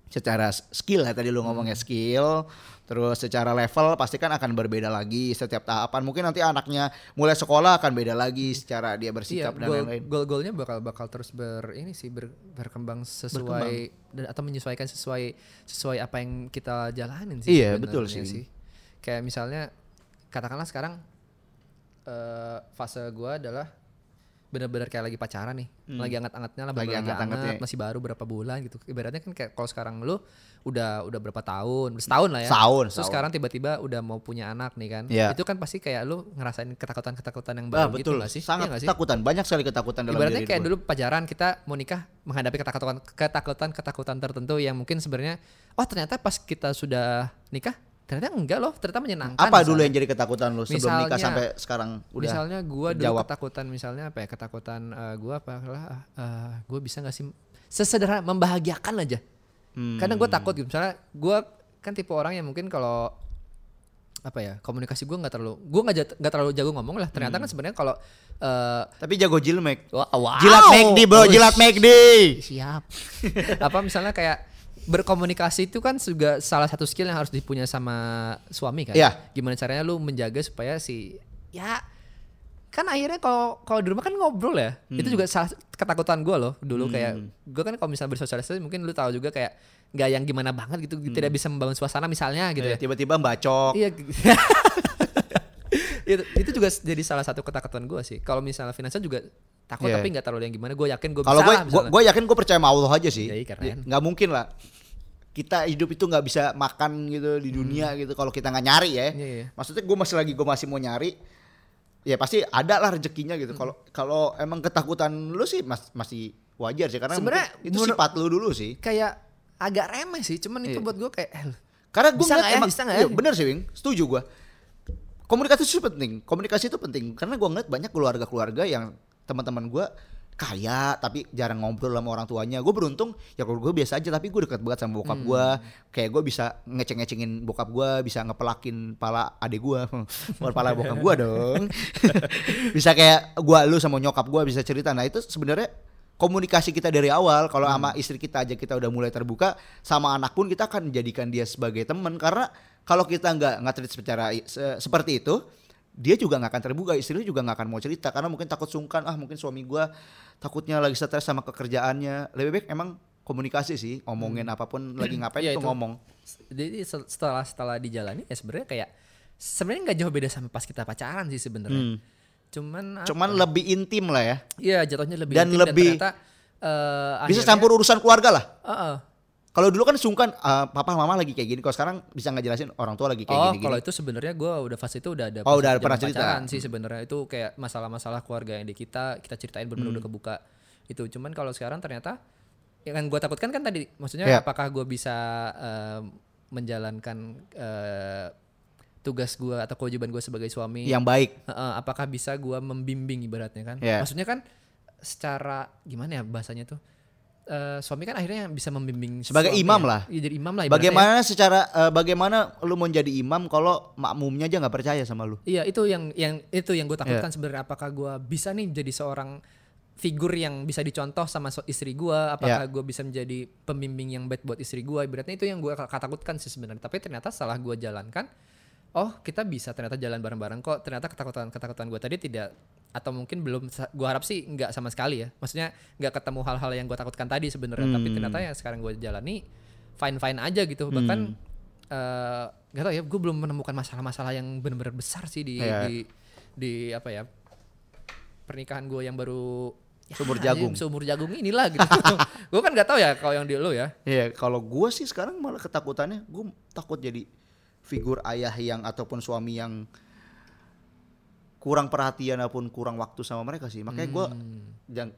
secara skill ya, tadi lu ngomongnya hmm. skill. Terus secara level pasti kan akan berbeda lagi setiap tahapan. Mungkin nanti anaknya mulai sekolah akan beda lagi secara dia bersikap iya, dan goal, lain-lain. Goal-goalnya bakal bakal terus ber ini sih ber, berkembang sesuai berkembang. Dan, atau menyesuaikan sesuai sesuai apa yang kita jalanin sih. Iya betul sih. sih. Kayak misalnya katakanlah sekarang uh, fase gue adalah benar-benar kayak lagi pacaran nih, hmm. lagi anget-angetnya lah, lagi anget-anget masih baru berapa bulan gitu. Ibaratnya kan kayak kalau sekarang lu udah udah berapa tahun, setahun lah ya. Setahun. Terus sekarang tiba-tiba udah mau punya anak nih kan. Yeah. Itu kan pasti kayak lu ngerasain ketakutan-ketakutan yang baru nah, gitu nggak sih? Sangat ya, ketakutan, sih? Banyak sekali ketakutan dalam diri. Ibaratnya kayak dulu pacaran kita mau nikah menghadapi ketakutan-ketakutan tertentu yang mungkin sebenarnya, oh ternyata pas kita sudah nikah ternyata enggak loh, ternyata menyenangkan. Apa misalnya dulu yang jadi ketakutan lo sebelum misalnya, nikah sampai sekarang udah? Misalnya gue dulu ketakutan, misalnya apa ya, ketakutan uh, gue apa lah, uh, gue bisa gak sih sesederhana membahagiakan aja. Hmm. Karena gue takut gitu, misalnya gue kan tipe orang yang mungkin kalau apa ya, komunikasi gue nggak terlalu gue nggak nggak terlalu jago ngomong lah ternyata. hmm. Kan sebenarnya kalau uh, tapi jago jilmek. Wow. Jilat M A C D bro. Oh, jilat M A C D siap. Apa misalnya kayak berkomunikasi itu kan juga salah satu skill yang harus dipunya sama suami kan. Yeah. Gimana caranya lu menjaga supaya si ya kan akhirnya kalau kalau di rumah kan ngobrol ya. Hmm. Itu juga salah ketakutan gue loh dulu. Hmm. Kayak gue kan kalau misalnya bersosialisasi mungkin lu tahu juga kayak nggak yang gimana banget gitu, hmm. tidak bisa membangun suasana misalnya gitu ya, ya. Tiba-tiba bacok. Iya. itu, itu juga jadi salah satu ketakutan gue sih. Kalau misalnya finansial juga takut, yeah. tapi nggak terlalu yang gimana. Gue yakin gue bisa. Kalau gue, gue yakin gue percaya sama Allah aja sih. Nggak mungkin lah. Kita hidup itu nggak bisa makan gitu di dunia hmm. gitu kalau kita nggak nyari ya. Yeah, yeah. Maksudnya gue masih lagi gue masih mau nyari. Ya pasti ada lah rezekinya gitu. Kalau hmm. kalau emang ketakutan lu sih mas, masih wajar sih karena itu sifat lu dulu sih. Kayak agak remeh sih, cuman yeah. itu buat gue kayak. Karena gue nggak emang. Bisa gak ya? Bener sih, Wing. Setuju gue. Komunikasi itu penting. Komunikasi itu penting karena gue ngeliat banyak keluarga-keluarga yang teman-teman gue kaya tapi jarang ngobrol sama orang tuanya. Gue beruntung ya kalau gue biasa aja, tapi gue dekat banget sama bokap hmm. gue. Kayak gue bisa ngeceng-ngecengin bokap gue, bisa ngepelakin pala adek gue, pala bokap gue dong. Bisa kayak gue lu sama nyokap gue bisa cerita. Nah itu sebenarnya komunikasi kita dari awal. Kalau hmm. sama istri kita aja kita udah mulai terbuka, sama anak pun kita akan menjadikan dia sebagai teman. Karena kalau kita nggak ngatrit secara se- seperti itu, dia juga gak akan terbuka, istri juga gak akan mau cerita karena mungkin takut sungkan, ah mungkin suami gue takutnya lagi stres sama pekerjaannya. Lebih baik emang komunikasi sih, ngomongin hmm. apapun lagi ngapain ya, itu, itu ngomong. Jadi setelah setelah dijalani ya sebenarnya kayak sebenarnya gak jauh beda sama pas kita pacaran sih sebenarnya. Hmm. Cuman cuman apa? Lebih intim lah ya. Iya, jatuhnya lebih dan intim lebih, dan ternyata uh, bisa akhirnya, campur urusan keluarga lah. Uh-uh. Kalau dulu kan sungkan, uh, papa mama lagi kayak gini. Kalau sekarang bisa nggak jelasin orang tua lagi kayak oh, gini. Oh, kalau itu sebenarnya gue udah fase itu udah ada. Oh, udah pernah cerita sih sebenarnya itu kayak masalah-masalah keluarga yang di kita kita ceritain benar-benar hmm. udah kebuka itu. Cuman kalau sekarang ternyata yang gue takutkan kan tadi, maksudnya yeah. apakah gue bisa uh, menjalankan uh, tugas gue atau kewajiban gue sebagai suami yang baik? Uh, apakah bisa gue membimbing ibaratnya kan? Yeah. Maksudnya kan secara gimana ya bahasanya tuh? Uh, suami kan akhirnya bisa membimbing sebagai imam lah. Ya, jadi imam lah. Bagaimana ya. secara uh, bagaimana lu mau jadi imam kalau makmumnya aja nggak percaya sama lu? Iya itu yang yang itu yang gue takutkan yeah. sebenarnya. Apakah gue bisa nih jadi seorang figur yang bisa dicontoh sama istri gue? Apakah yeah. gue bisa menjadi pembimbing yang baik buat istri gue? Ibaratnya itu yang gue takutkan sih sebenarnya. Tapi ternyata salah gue jalankan. Oh kita bisa ternyata jalan bareng-bareng kok. Ternyata ketakutan-ketakutan gue tadi tidak, atau mungkin belum, gue harap sih nggak sama sekali ya, maksudnya nggak ketemu hal-hal yang gue takutkan tadi sebenarnya, hmm. tapi ternyata yang sekarang gue jalani fine fine aja gitu, bahkan nggak hmm. uh, tau ya, gue belum menemukan masalah-masalah yang benar-benar besar sih di, yeah. di di apa ya pernikahan gue yang baru ya, seumur jagung seumur jagung inilah gitu. Gue kan nggak tahu ya kalau yang di lo ya. Iya yeah, kalau gue sih sekarang malah ketakutannya, gue takut jadi figur ayah yang ataupun suami yang kurang perhatian ataupun kurang waktu sama mereka sih. Makanya gue hmm. uh,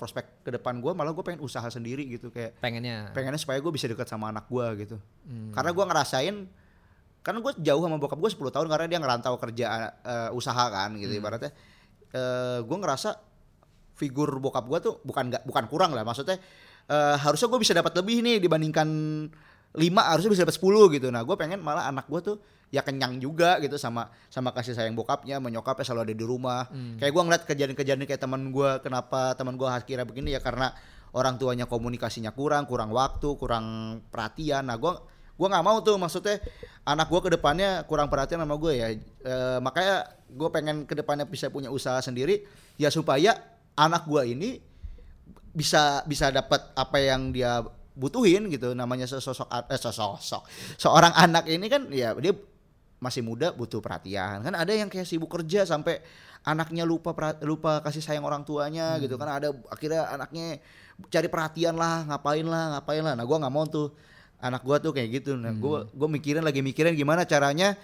prospek ke depan gue malah gue pengen usaha sendiri gitu, kayak pengennya pengennya supaya gue bisa dekat sama anak gue gitu. hmm. Karena gue ngerasain, karena gue jauh sama bokap gue sepuluh tahun karena dia ngerantau kerja uh, usaha kan gitu. hmm. Ibaratnya uh, gue ngerasa figur bokap gue tuh bukan gak, bukan kurang lah, maksudnya uh, harusnya gue bisa dapat lebih nih dibandingkan lima, harusnya bisa dapat sepuluh gitu. Nah gue pengen malah anak gue tuh ya kenyang juga gitu sama sama kasih sayang bokapnya, menyokapnya selalu ada di rumah. hmm. Kayak gue ngeliat kejadian-kejadian kayak teman gue, kenapa teman gue akhirnya begini ya karena orang tuanya komunikasinya kurang, kurang waktu, kurang perhatian. Nah gue gue nggak mau tuh, maksudnya anak gue kedepannya kurang perhatian sama gue ya. E, makanya gue pengen kedepannya bisa punya usaha sendiri ya supaya anak gue ini bisa bisa dapat apa yang dia butuhin gitu. Namanya sosok eh, sosok seorang anak ini kan ya dia masih muda butuh perhatian. Kan ada yang kayak sibuk kerja sampai anaknya lupa perhati, lupa kasih sayang orang tuanya hmm. gitu kan. Ada akhirnya anaknya cari perhatian lah, ngapain lah, ngapain lah. Nah, gua enggak mau tuh anak gua tuh kayak gitu. Nah, hmm. gua gua mikirin lagi mikirin gimana caranya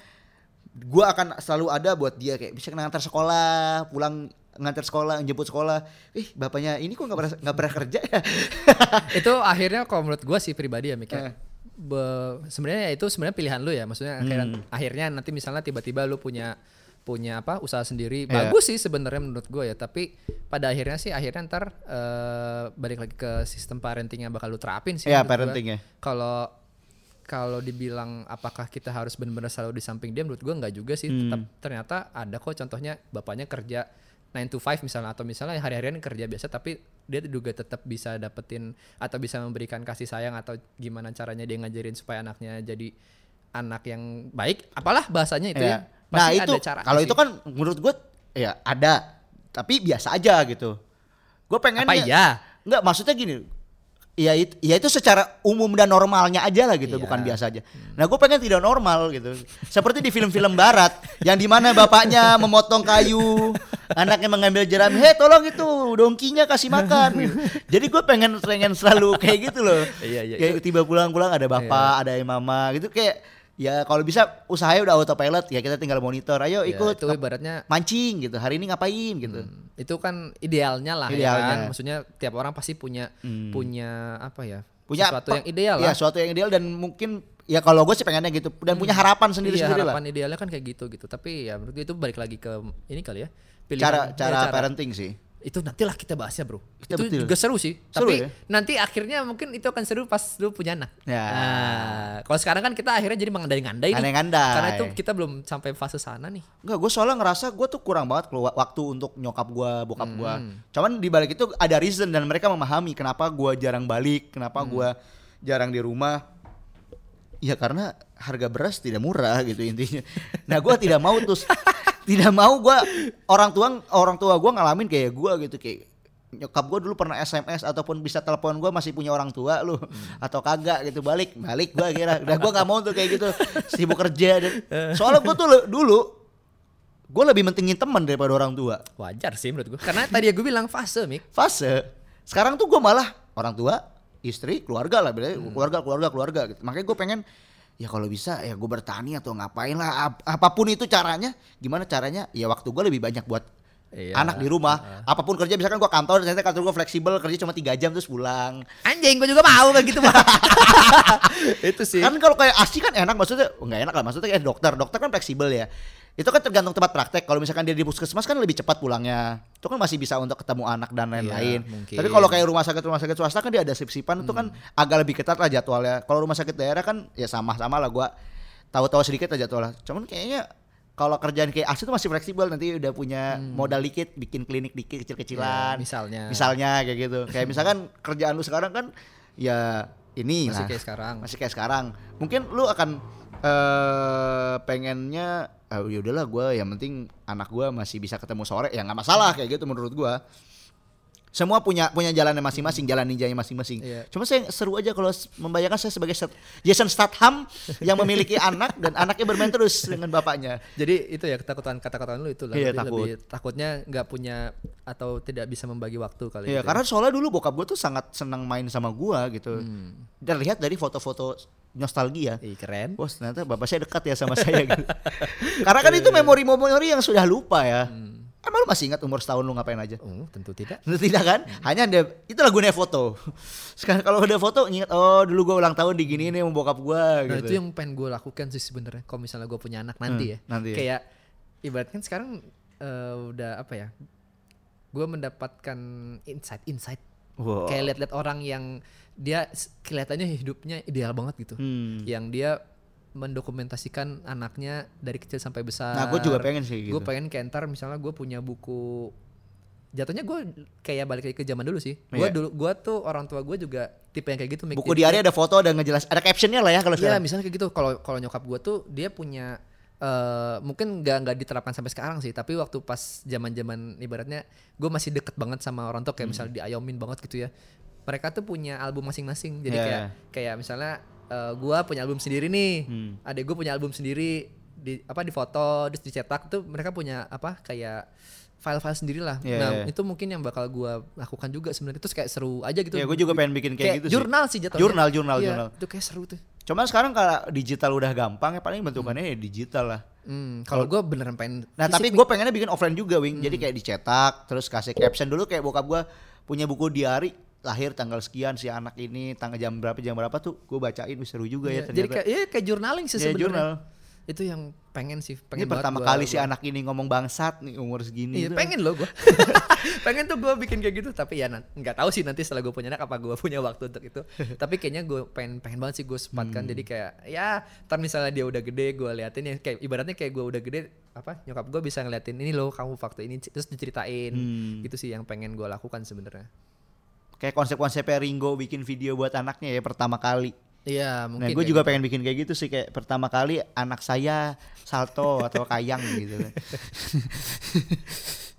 gua akan selalu ada buat dia, kayak bisa ngantar sekolah, pulang ngantar sekolah, jemput sekolah. Ih, bapaknya ini kok enggak enggak pernah kerja ya. Itu akhirnya kalau menurut gua sih pribadi ya, Mika. Eh. Be- sebenarnya ya itu sebenarnya pilihan lu ya, maksudnya hmm. akhirnya nanti misalnya tiba-tiba lu punya punya apa usaha sendiri, yeah. bagus sih sebenarnya menurut gue ya, tapi pada akhirnya sih akhirnya ntar uh, balik lagi ke sistem parenting yang bakal lu terapin sih. Iya, yeah, parenting ya. Kalau kalau dibilang apakah kita harus benar-benar selalu di samping dia, menurut gue nggak juga sih. hmm. Tetap ternyata ada kok contohnya bapaknya kerja nine to five misalnya, atau misalnya hari-harian kerja biasa tapi dia juga tetap bisa dapetin atau bisa memberikan kasih sayang, atau gimana caranya dia ngajarin supaya anaknya jadi anak yang baik, apalah bahasanya itu ya, ya. Nah itu kalau itu kan menurut gue ya ada, tapi biasa aja gitu. Gue pengennya apa ya? Enggak, maksudnya gini, ya itu, ya itu secara umum dan normalnya aja lah gitu, iya. bukan biasa aja. Nah gue pengen tidak normal gitu, seperti di film-film barat yang dimana bapaknya memotong kayu, anaknya mengambil jerami, hei tolong itu donkinya kasih makan. Jadi gue pengen pengen selalu kayak gitu loh, iya, iya, kayak tiba pulang-pulang ada bapak, iya. ada mama gitu kayak. Ya kalau bisa usahanya udah autopilot ya, kita tinggal monitor, ayo ikut ya, itu ibaratnya mancing gitu, hari ini ngapain gitu. hmm, Itu kan idealnya lah idealnya. Ya kan, maksudnya tiap orang pasti punya hmm. punya apa ya, punya sesuatu pe- yang ideal lah. Ya sesuatu yang ideal dan mungkin ya kalau gue sih pengennya gitu. Dan hmm. punya harapan sendiri-sendiri lah. Harapan idealnya kan kayak gitu gitu, tapi ya menurut gue itu balik lagi ke ini kali ya, pilihan, cara, cara, cara parenting sih. Itu nantilah kita bahasnya bro, itu, itu juga seru sih, seru, tapi ya? Nanti akhirnya mungkin itu akan seru pas lu punya anak ya. Nah, kalau sekarang kan kita akhirnya jadi mengandai-ngandai nih, karena itu kita belum sampai fase sana nih. Enggak, gue soalnya ngerasa gue tuh kurang banget keluar waktu untuk nyokap gue, bokap hmm. gue. Cuman dibalik itu ada reason dan mereka memahami kenapa gue jarang balik, kenapa hmm. gue jarang di rumah. Ya karena harga beras tidak murah gitu intinya. Nah gue tidak mau terus tidak mau gue orang tua orang tua gue ngalamin kayak gue gitu, kayak nyokap gue dulu pernah S M S ataupun bisa telepon gue masih punya orang tua lu hmm. atau kagak gitu, balik balik gue kira udah gue nggak mau tuh kayak gitu, sibuk kerja. Dan soalnya gue tuh dulu gue lebih mentingin teman daripada orang tua. Wajar sih menurut gue, karena tadi gue bilang fase Mik fase sekarang tuh gue malah orang tua, istri, keluarga lah beda hmm. keluarga keluarga keluarga gitu. Makanya gue pengen ya kalau bisa ya gue bertani atau ngapain lah, ap- apapun itu caranya, gimana caranya ya waktu gue lebih banyak buat iya, anak di rumah. uh. Apapun kerja, misalkan gue kantor, ternyata kantor gue fleksibel, kerja cuma tiga jam terus pulang. Anjing, gue juga mau kayak gitu mah. Itu sih kan kalau kayak A S I kan enak, maksudnya nggak enak lah, maksudnya kayak dokter dokter kan fleksibel ya, itu kan tergantung tempat praktek. Kalau misalkan dia di puskesmas kan lebih cepat pulangnya, itu kan masih bisa untuk ketemu anak dan lain-lain. Iya, tapi kalau kayak rumah sakit rumah sakit swasta kan dia ada sip-sipan, hmm. itu kan agak lebih ketat lah jadwalnya. Kalau rumah sakit daerah kan ya sama-sama lah, gue tahu-tahu sedikit lah jadwalnya. Cuman kayaknya kalau kerjaan kayak A S I itu masih fleksibel, nanti udah punya hmm. modal dikit, bikin klinik dikit kecil-kecilan, ya, misalnya, misalnya kayak gitu. Kayak misalkan kerjaan lu sekarang kan ya ini masih lah, kayak sekarang, masih kayak sekarang. Mungkin lu akan uh, pengennya oh, ya udahlah gue yang penting anak gue masih bisa ketemu sore ya nggak masalah kayak gitu. Menurut gue semua punya punya jalannya masing-masing, jalan ninjanya masing-masing. Iya. Cuma saya seru aja kalau membayangkan saya sebagai Jason Statham yang memiliki anak dan anaknya bermain terus dengan bapaknya. Jadi itu ya ketakutan, kata-kataan lu itu lah. Iya, takut. Lebih takutnya nggak punya atau tidak bisa membagi waktu kali. Iya gitu. Karena soalnya dulu bokap gue tuh sangat senang main sama gue gitu. Hmm. Dan lihat dari foto-foto nostalgia. Ih, keren. Wah, ternyata bapak saya dekat ya sama saya gitu. Karena kan itu memori-memori yang sudah lupa ya. Hmm. Emang lu masih ingat umur setahun lu ngapain aja? Oh, tentu tidak. Tentu tidak kan? Hmm. Hanya ada, itulah gunanya foto. Sekarang kalau ada foto ingat, oh dulu gue ulang tahun di gini nih sama bokap gue gitu. Nah itu yang pengen gue lakukan sih sebenarnya. Kalau misalnya gue punya anak nanti hmm, ya. Nanti ya. Kayak ibaratkan sekarang uh, udah apa ya, gue mendapatkan insight-insight. Wow. Kayak lihat-lihat orang yang dia kelihatannya hidupnya ideal banget gitu. Hmm. Yang dia mendokumentasikan anaknya dari kecil sampai besar. Nah, gue juga pengen sih gitu. Gue pengen kayak ntar misalnya gue punya buku. Jatuhnya gue kayak balik lagi ke zaman dulu sih. Gue yeah. dulu, gue tuh orang tua gue juga tipe yang kayak gitu. Buku tipe diari ada foto, ada ngejelas, ada captionnya lah ya kalau sekarang. Iya, misalnya kayak gitu. Kalau kalau nyokap gue tuh dia punya uh, mungkin nggak nggak diterapkan sampai sekarang sih. Tapi waktu pas zaman-zaman ibaratnya gue masih deket banget sama orang tua, kayak hmm. misalnya diayomin banget gitu ya. Mereka tuh punya album masing-masing. Jadi yeah. kayak kayak misalnya Uh, gue punya album sendiri nih, hmm. adek gue punya album sendiri, di apa di foto, terus dicetak tuh mereka punya apa kayak file-file sendirilah. Yeah, nah yeah. itu mungkin yang bakal gue lakukan juga sebenarnya, terus kayak seru aja gitu. Ya yeah, gue juga pengen bikin kayak, kayak gitu sih. Jurnal sih jatuhnya. Jurnal, jurnal, yeah, jurnal. Itu kayak seru tuh. Cuman sekarang kalau digital udah gampang ya, paling bentukannya hmm. ya digital lah. Hmm, kalau gue beneran pengen. Nah tapi gue pengennya bikin offline juga, Wing. Hmm. Jadi kayak dicetak, terus kasih caption dulu kayak bokap gue punya buku diari. Lahir tanggal sekian si anak ini, tanggal jam berapa jam berapa tuh gue bacain, seru juga ya, ya ternyata. Jadi kayak ya, kayak journaling sih ya, sebenarnya. Itu yang pengen sih, pengen ini banget. Pertama gua, kali gua. si anak ini ngomong bangsat nih umur segini. Iya, pengen loh gue. Pengen tuh gue bikin kayak gitu, tapi ya nggak tahu sih nanti setelah gue punya anak apa gue punya waktu untuk itu. Tapi kayaknya gue pengen pengen banget sih gue sempatkan. Hmm. Jadi kayak ya, ntar misalnya dia udah gede gue liatin ya, kayak ibaratnya kayak gue udah gede apa nyokap gue bisa ngeliatin ini loh kamu waktu ini terus diceritain. Hmm. Gitu sih yang pengen gue lakukan sebenarnya. Kayak konsep-konsepnya Ringo bikin video buat anaknya ya pertama kali. Iya mungkin. Nah gue juga gitu. Pengen bikin kayak gitu sih, kayak pertama kali anak saya salto atau kayang gitu.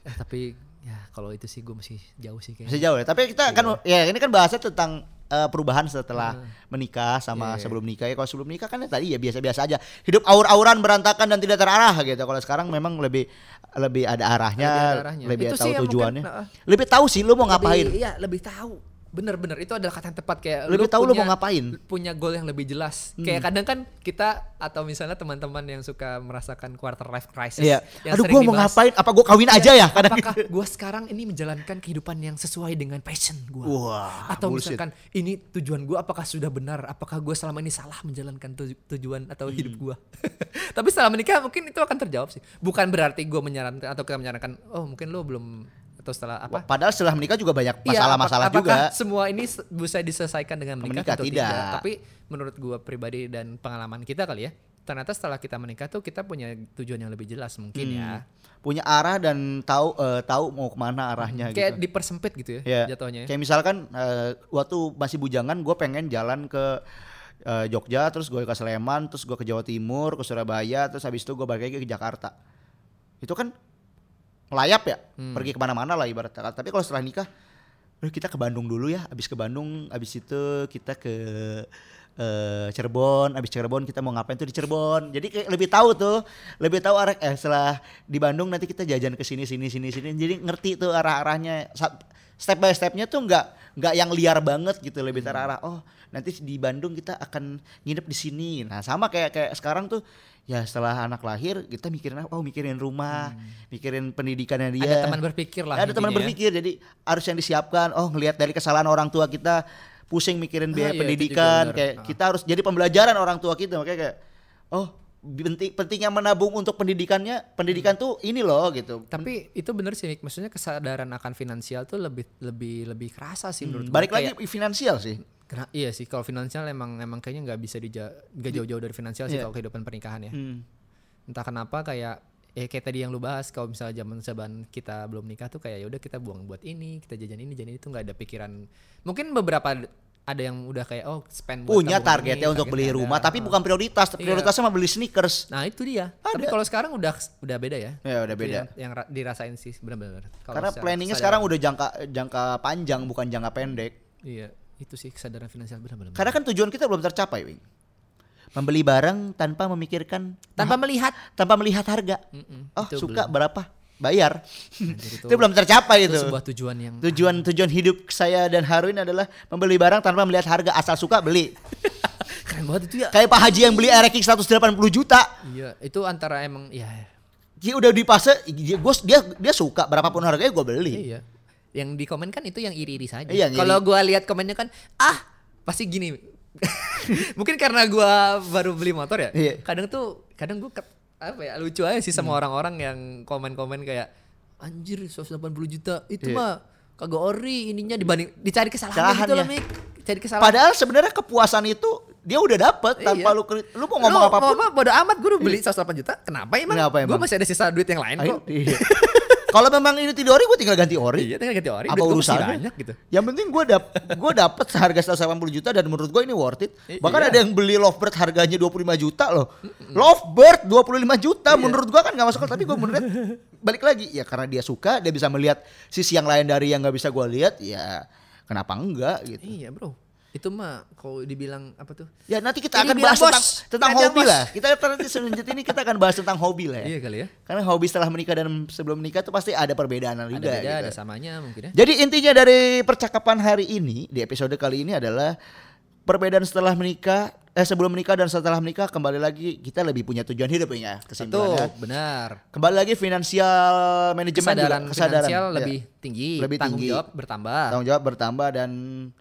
Eh, tapi Ya kalau itu sih gue masih jauh sih kayaknya. Masih jauh ya. Tapi kita yeah. kan ya ini kan bahasnya tentang uh, perubahan setelah yeah. menikah sama yeah. sebelum nikah. Ya kalau sebelum nikah kan ya tadi ya biasa-biasa aja. Hidup aur-auran, berantakan dan tidak terarah gitu. Kalau sekarang memang lebih lebih ada arahnya, lebih, ada arahnya. lebih tahu tujuannya. Mungkin, uh, lebih tahu sih lu mau lebih, ngapain. Iya, lebih tahu. Bener-bener itu adalah kata yang tepat, kayak lebih lu tahu punya, lu mau ngapain, punya goal yang lebih jelas. Hmm. Kayak kadang kan kita atau misalnya teman-teman yang suka merasakan quarter life crisis. Iya. Yang aduh gue mau ngapain? Apa gue kawin ya, aja ya? Kadang apakah gitu. Gue sekarang ini menjalankan kehidupan yang sesuai dengan passion gue? Wah, atau bullshit. Misalkan ini tujuan gue apakah sudah benar? Apakah gue selama ini salah menjalankan tuj- tujuan atau hmm. hidup gue? Tapi setelah menikah mungkin itu akan terjawab sih. Bukan berarti gue menyarankan atau kita menyarankan, oh mungkin lo belum. Atau setelah apa? Padahal setelah menikah juga banyak masalah-masalah ya, apakah juga. Apakah semua ini bisa diselesaikan dengan menikah, menikah atau tidak. tidak? Tapi menurut gue pribadi dan pengalaman kita kali ya, ternyata setelah kita menikah tuh kita punya tujuan yang lebih jelas mungkin hmm. ya. Punya arah dan tahu uh, tahu mau kemana arahnya. Kayak gitu. Kayak dipersempit gitu ya yeah. jatuhnya. Ya. Kayak misalkan uh, waktu masih bujangan gue pengen jalan ke uh, Jogja, terus gue ke Sleman, terus gue ke Jawa Timur, ke Surabaya, terus habis itu gue balik lagi ke Jakarta. Itu kan melayap ya, hmm. pergi kemana-mana lah ibarat kata. Tapi kalau setelah nikah, kita ke Bandung dulu ya. Abis ke Bandung, abis itu kita ke uh, Cirebon. Abis Cirebon kita mau ngapain tuh di Cirebon. Jadi kayak lebih tahu tuh, lebih tahu arah. Eh setelah di Bandung nanti kita jajan ke sini, sini, sini, sini. Jadi ngerti tuh arah-arahnya. Step by stepnya tuh nggak nggak yang liar banget gitu, lebih hmm. terarah. Oh nanti di Bandung kita akan nginep di sini. Nah sama kayak kayak sekarang tuh. Ya setelah anak lahir kita mikirin oh mikirin rumah, hmm. mikirin pendidikannya dia. Ada teman berpikir lah. Ada teman berpikir ya. Jadi harus yang disiapkan. Oh ngelihat dari kesalahan orang tua kita pusing mikirin biaya ah, pendidikan. Iya, kayak ah. kita harus jadi pembelajaran orang tua kita. Makanya kayak oh penting, pentingnya menabung untuk pendidikannya. Pendidikan hmm. tuh ini loh gitu. Tapi itu benar sih, maksudnya kesadaran akan finansial tuh lebih lebih lebih kerasa sih menurut hmm. Balik gue. Lagi kayak, finansial sih. Karena iya sih kalau finansial emang emang kayaknya nggak bisa dija nggak jauh-jauh dari finansial sih yeah. kalau kehidupan pernikahan ya. Hmm. Entah kenapa kayak eh kayak tadi yang lu bahas kalau misalnya zaman zaman kita belum nikah tuh kayak ya udah kita buang buat ini, kita jajan ini, jajan itu, nggak ada pikiran. Mungkin beberapa ada yang udah kayak oh spend buat punya targetnya ini, untuk target beli rumah ada. Tapi bukan prioritas, prioritasnya iya. mah beli sneakers. Nah itu dia. Ada. Tapi kalau sekarang udah udah beda ya. Ya udah beda. Yang, yang dirasain sih benar-benar. Karena planningnya sekarang udah jangka jangka panjang bukan jangka pendek. Iya. Itu sih kesadaran finansial benar-benar. Karena kan tujuan kita belum tercapai, Wing. Membeli barang tanpa memikirkan, tanpa nah, melihat, tanpa melihat harga. Mm-mm, oh, suka belum. Berapa? Bayar. Nah, itu, itu belum tercapai itu. Itu sebuah tujuan yang tujuan aneh. Tujuan hidup saya dan Harwin adalah membeli barang tanpa melihat harga, asal suka beli. Keren banget itu ya. Kayak Pak Haji yang beli R X seratus delapan puluh juta. Iya, itu antara emang ya. Dia udah di fase dia dia dia suka berapapun harganya gue beli. Iya. Yang di komen kan itu yang iri-iri saja. Iya, kalau gue lihat komennya kan, ah pasti gini. Mungkin karena gue baru beli motor ya. Iya. Kadang tuh, kadang gue apa ya lucu aja sih sama hmm. orang-orang yang komen-komen kayak anjir seratus delapan puluh juta itu iya. mah kagak ori ininya dibanding dicari kesalahan gitu loh Mik. Cari kesalahan. Padahal sebenarnya kepuasan itu dia udah dapet tanpa iya. lu lu mau ngomong apa pun. Bodo amat gue udah beli iya. seratus delapan juta. Kenapa emang? Kenapa emang? Gue masih ada sisa duit yang lain kok. Iya. Kalau memang ini tidak ori, gue tinggal ganti ori. Iya, tinggal ganti ori. Apa urusannya? Banyak, gitu. Yang penting gue dap, gue dapet seharga seratus delapan puluh juta dan menurut gue ini worth it. I- Bahkan iya. ada yang beli lovebird harganya dua puluh lima juta loh. Mm-mm. Lovebird dua puluh lima juta, iya. menurut gue kan nggak masuk akal. Tapi gue menurut balik lagi ya karena dia suka, dia bisa melihat sisi yang lain dari yang nggak bisa gue lihat. Ya kenapa enggak gitu? Iya bro. Itu mah kalau dibilang apa tuh? Ya nanti kita ini akan bahas bos. tentang, tentang hobi bos. lah. Kita nanti selanjutnya ini kita akan bahas tentang hobi lah ya. Iya kali ya. Karena hobi setelah menikah dan sebelum menikah tuh pasti ada perbedaan ada juga. Ada beda, gitu. Ada samanya mungkin ya. Jadi intinya dari percakapan hari ini di episode kali ini adalah perbedaan setelah menikah, eh sebelum menikah dan setelah menikah. Kembali lagi kita lebih punya tujuan hidup ya. Kesimpulannya. Betul, benar. Kembali lagi finansial manajemen kesadaran, juga. Kesadaran finansial ya. lebih tinggi, lebih tanggung tinggi. jawab bertambah, tanggung jawab bertambah dan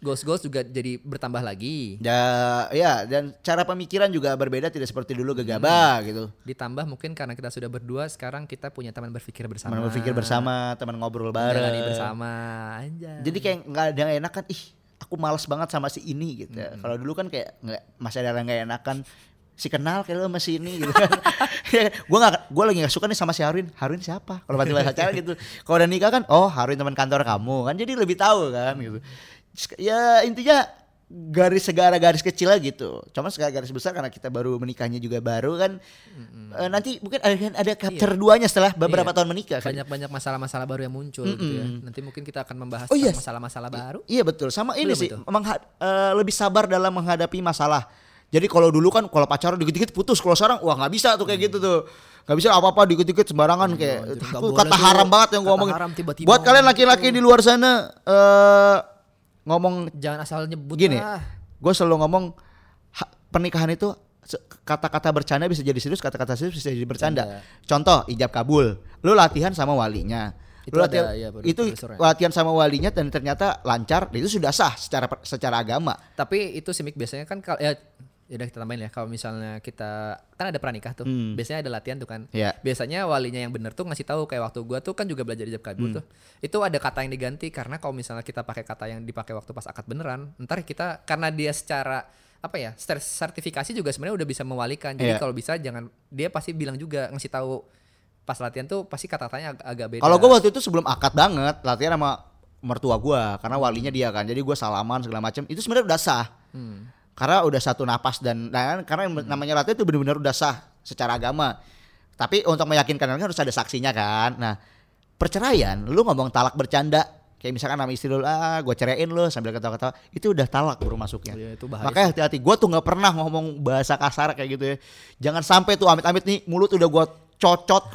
goals-goals juga jadi bertambah lagi. Ya, ya dan cara pemikiran juga berbeda, tidak seperti dulu gegabah hmm. gitu. Ditambah mungkin karena kita sudah berdua, sekarang kita punya teman berpikir bersama, teman berpikir bersama, teman ngobrol bareng, jalani bersama. Anjay. Jadi kayak nggak ada yang enak kan, ih aku malas banget sama si ini gitu. Hmm. Kalau dulu kan kayak nggak masih ada yang nggak enakan. Si kenal kayak lo masih ini gitu kan. Gue gak, gue lagi gak suka nih sama si Harwin. Harwin siapa? Kalau pasti bahasa cara gitu. Kalau udah nikah kan, oh Harwin teman kantor kamu kan, jadi lebih tahu kan gitu. Ya intinya garis segara garis kecil lah gitu. Cuma segara garis besar karena kita baru menikahnya juga baru kan. Mm-hmm. E, nanti mungkin ada, ada chapter iya. duanya setelah beberapa iya. tahun menikah. Banyak-banyak kan? Masalah-masalah baru yang muncul mm-hmm. gitu ya. Nanti mungkin kita akan membahas oh, yes. masalah-masalah baru. I- iya betul. Sama ini Belum sih mengha- e, lebih sabar dalam menghadapi masalah. Jadi kalau dulu kan kalau pacaran dikit-dikit putus, kalau sekarang wah enggak bisa tuh kayak hmm. gitu tuh. Gak bisa apa-apa dikit-dikit sembarangan kayak oh, kata haram banget yang gue ngomongin. Tiba-tiba buat kalian laki-laki itu. Di luar sana uh, ngomong jangan asal nyebut gini. Lah. Gue selalu ngomong ha, pernikahan itu kata-kata bercanda bisa jadi serius, kata-kata serius bisa jadi bercanda. Canda. Contoh ijab kabul. Lu latihan sama walinya. Itu, latihan, ada, ya, bener, itu latihan sama walinya dan ternyata lancar, itu sudah sah secara secara agama. Tapi itu simik biasanya kan kalau ya, ya udah kita tambahin ya, kalau misalnya kita kan ada pranikah tuh hmm. biasanya ada latihan tuh kan yeah. biasanya walinya yang benar tuh ngasih tahu, kayak waktu gue tuh kan juga belajar ijab kabul hmm. tuh itu ada kata yang diganti karena kalau misalnya kita pakai kata yang dipakai waktu pas akad beneran ntar kita karena dia secara apa ya sertifikasi juga sebenarnya udah bisa mewalikan jadi yeah. kalau bisa jangan dia pasti bilang juga ngasih tahu pas latihan tuh pasti kata-katanya ag- agak beda. Kalau gue waktu itu sebelum akad banget latihan sama mertua gue karena walinya dia kan jadi gue salaman segala macam itu sebenarnya udah sah. Hmm. Karena udah satu napas dan nah, karena hmm. namanya latihan itu benar-benar udah sah secara agama. Tapi untuk meyakinkan harus ada saksinya kan. Nah perceraian, lu ngomong talak bercanda kayak misalkan sama istri lu, ah gue ceraiin lu sambil ketawa-ketawa, itu udah talak baru masuknya. Ya, itu bahaya. Makanya hati-hati. Gue tuh nggak pernah ngomong bahasa kasar kayak gitu ya. Jangan sampai tuh amit-amit nih mulut udah gue cocot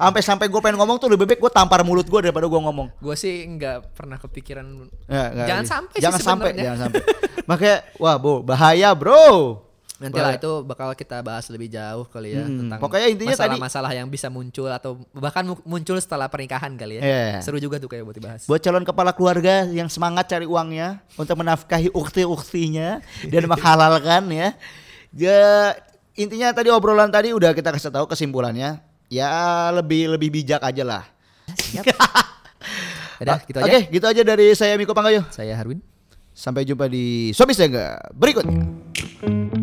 sampai sampai gue pengen ngomong tuh lebih baik gue tampar mulut gue daripada gue ngomong. Gue sih nggak pernah kepikiran. Ya, gak, jangan sampai. Jangan sampai. Jangan sampai. Makanya wah bo, bahaya bro. Nantilah itu bakal kita bahas lebih jauh kali ya hmm. tentang masalah-masalah tadi, yang bisa muncul atau bahkan muncul setelah pernikahan kali ya. Yeah. Seru juga tuh kayak buat dibahas. Buat calon kepala keluarga yang semangat cari uangnya untuk menafkahi ukti-uktinya dan menghalalkan ya. Ya. Intinya tadi obrolan tadi udah kita kasih tahu kesimpulannya. Ya lebih lebih bijak aja lah. Siap. Udah, gitu aja. Oke, gitu aja dari saya Miko Bangkayo. Saya Harwin. Sampai jumpa di Suami Siaga berikutnya.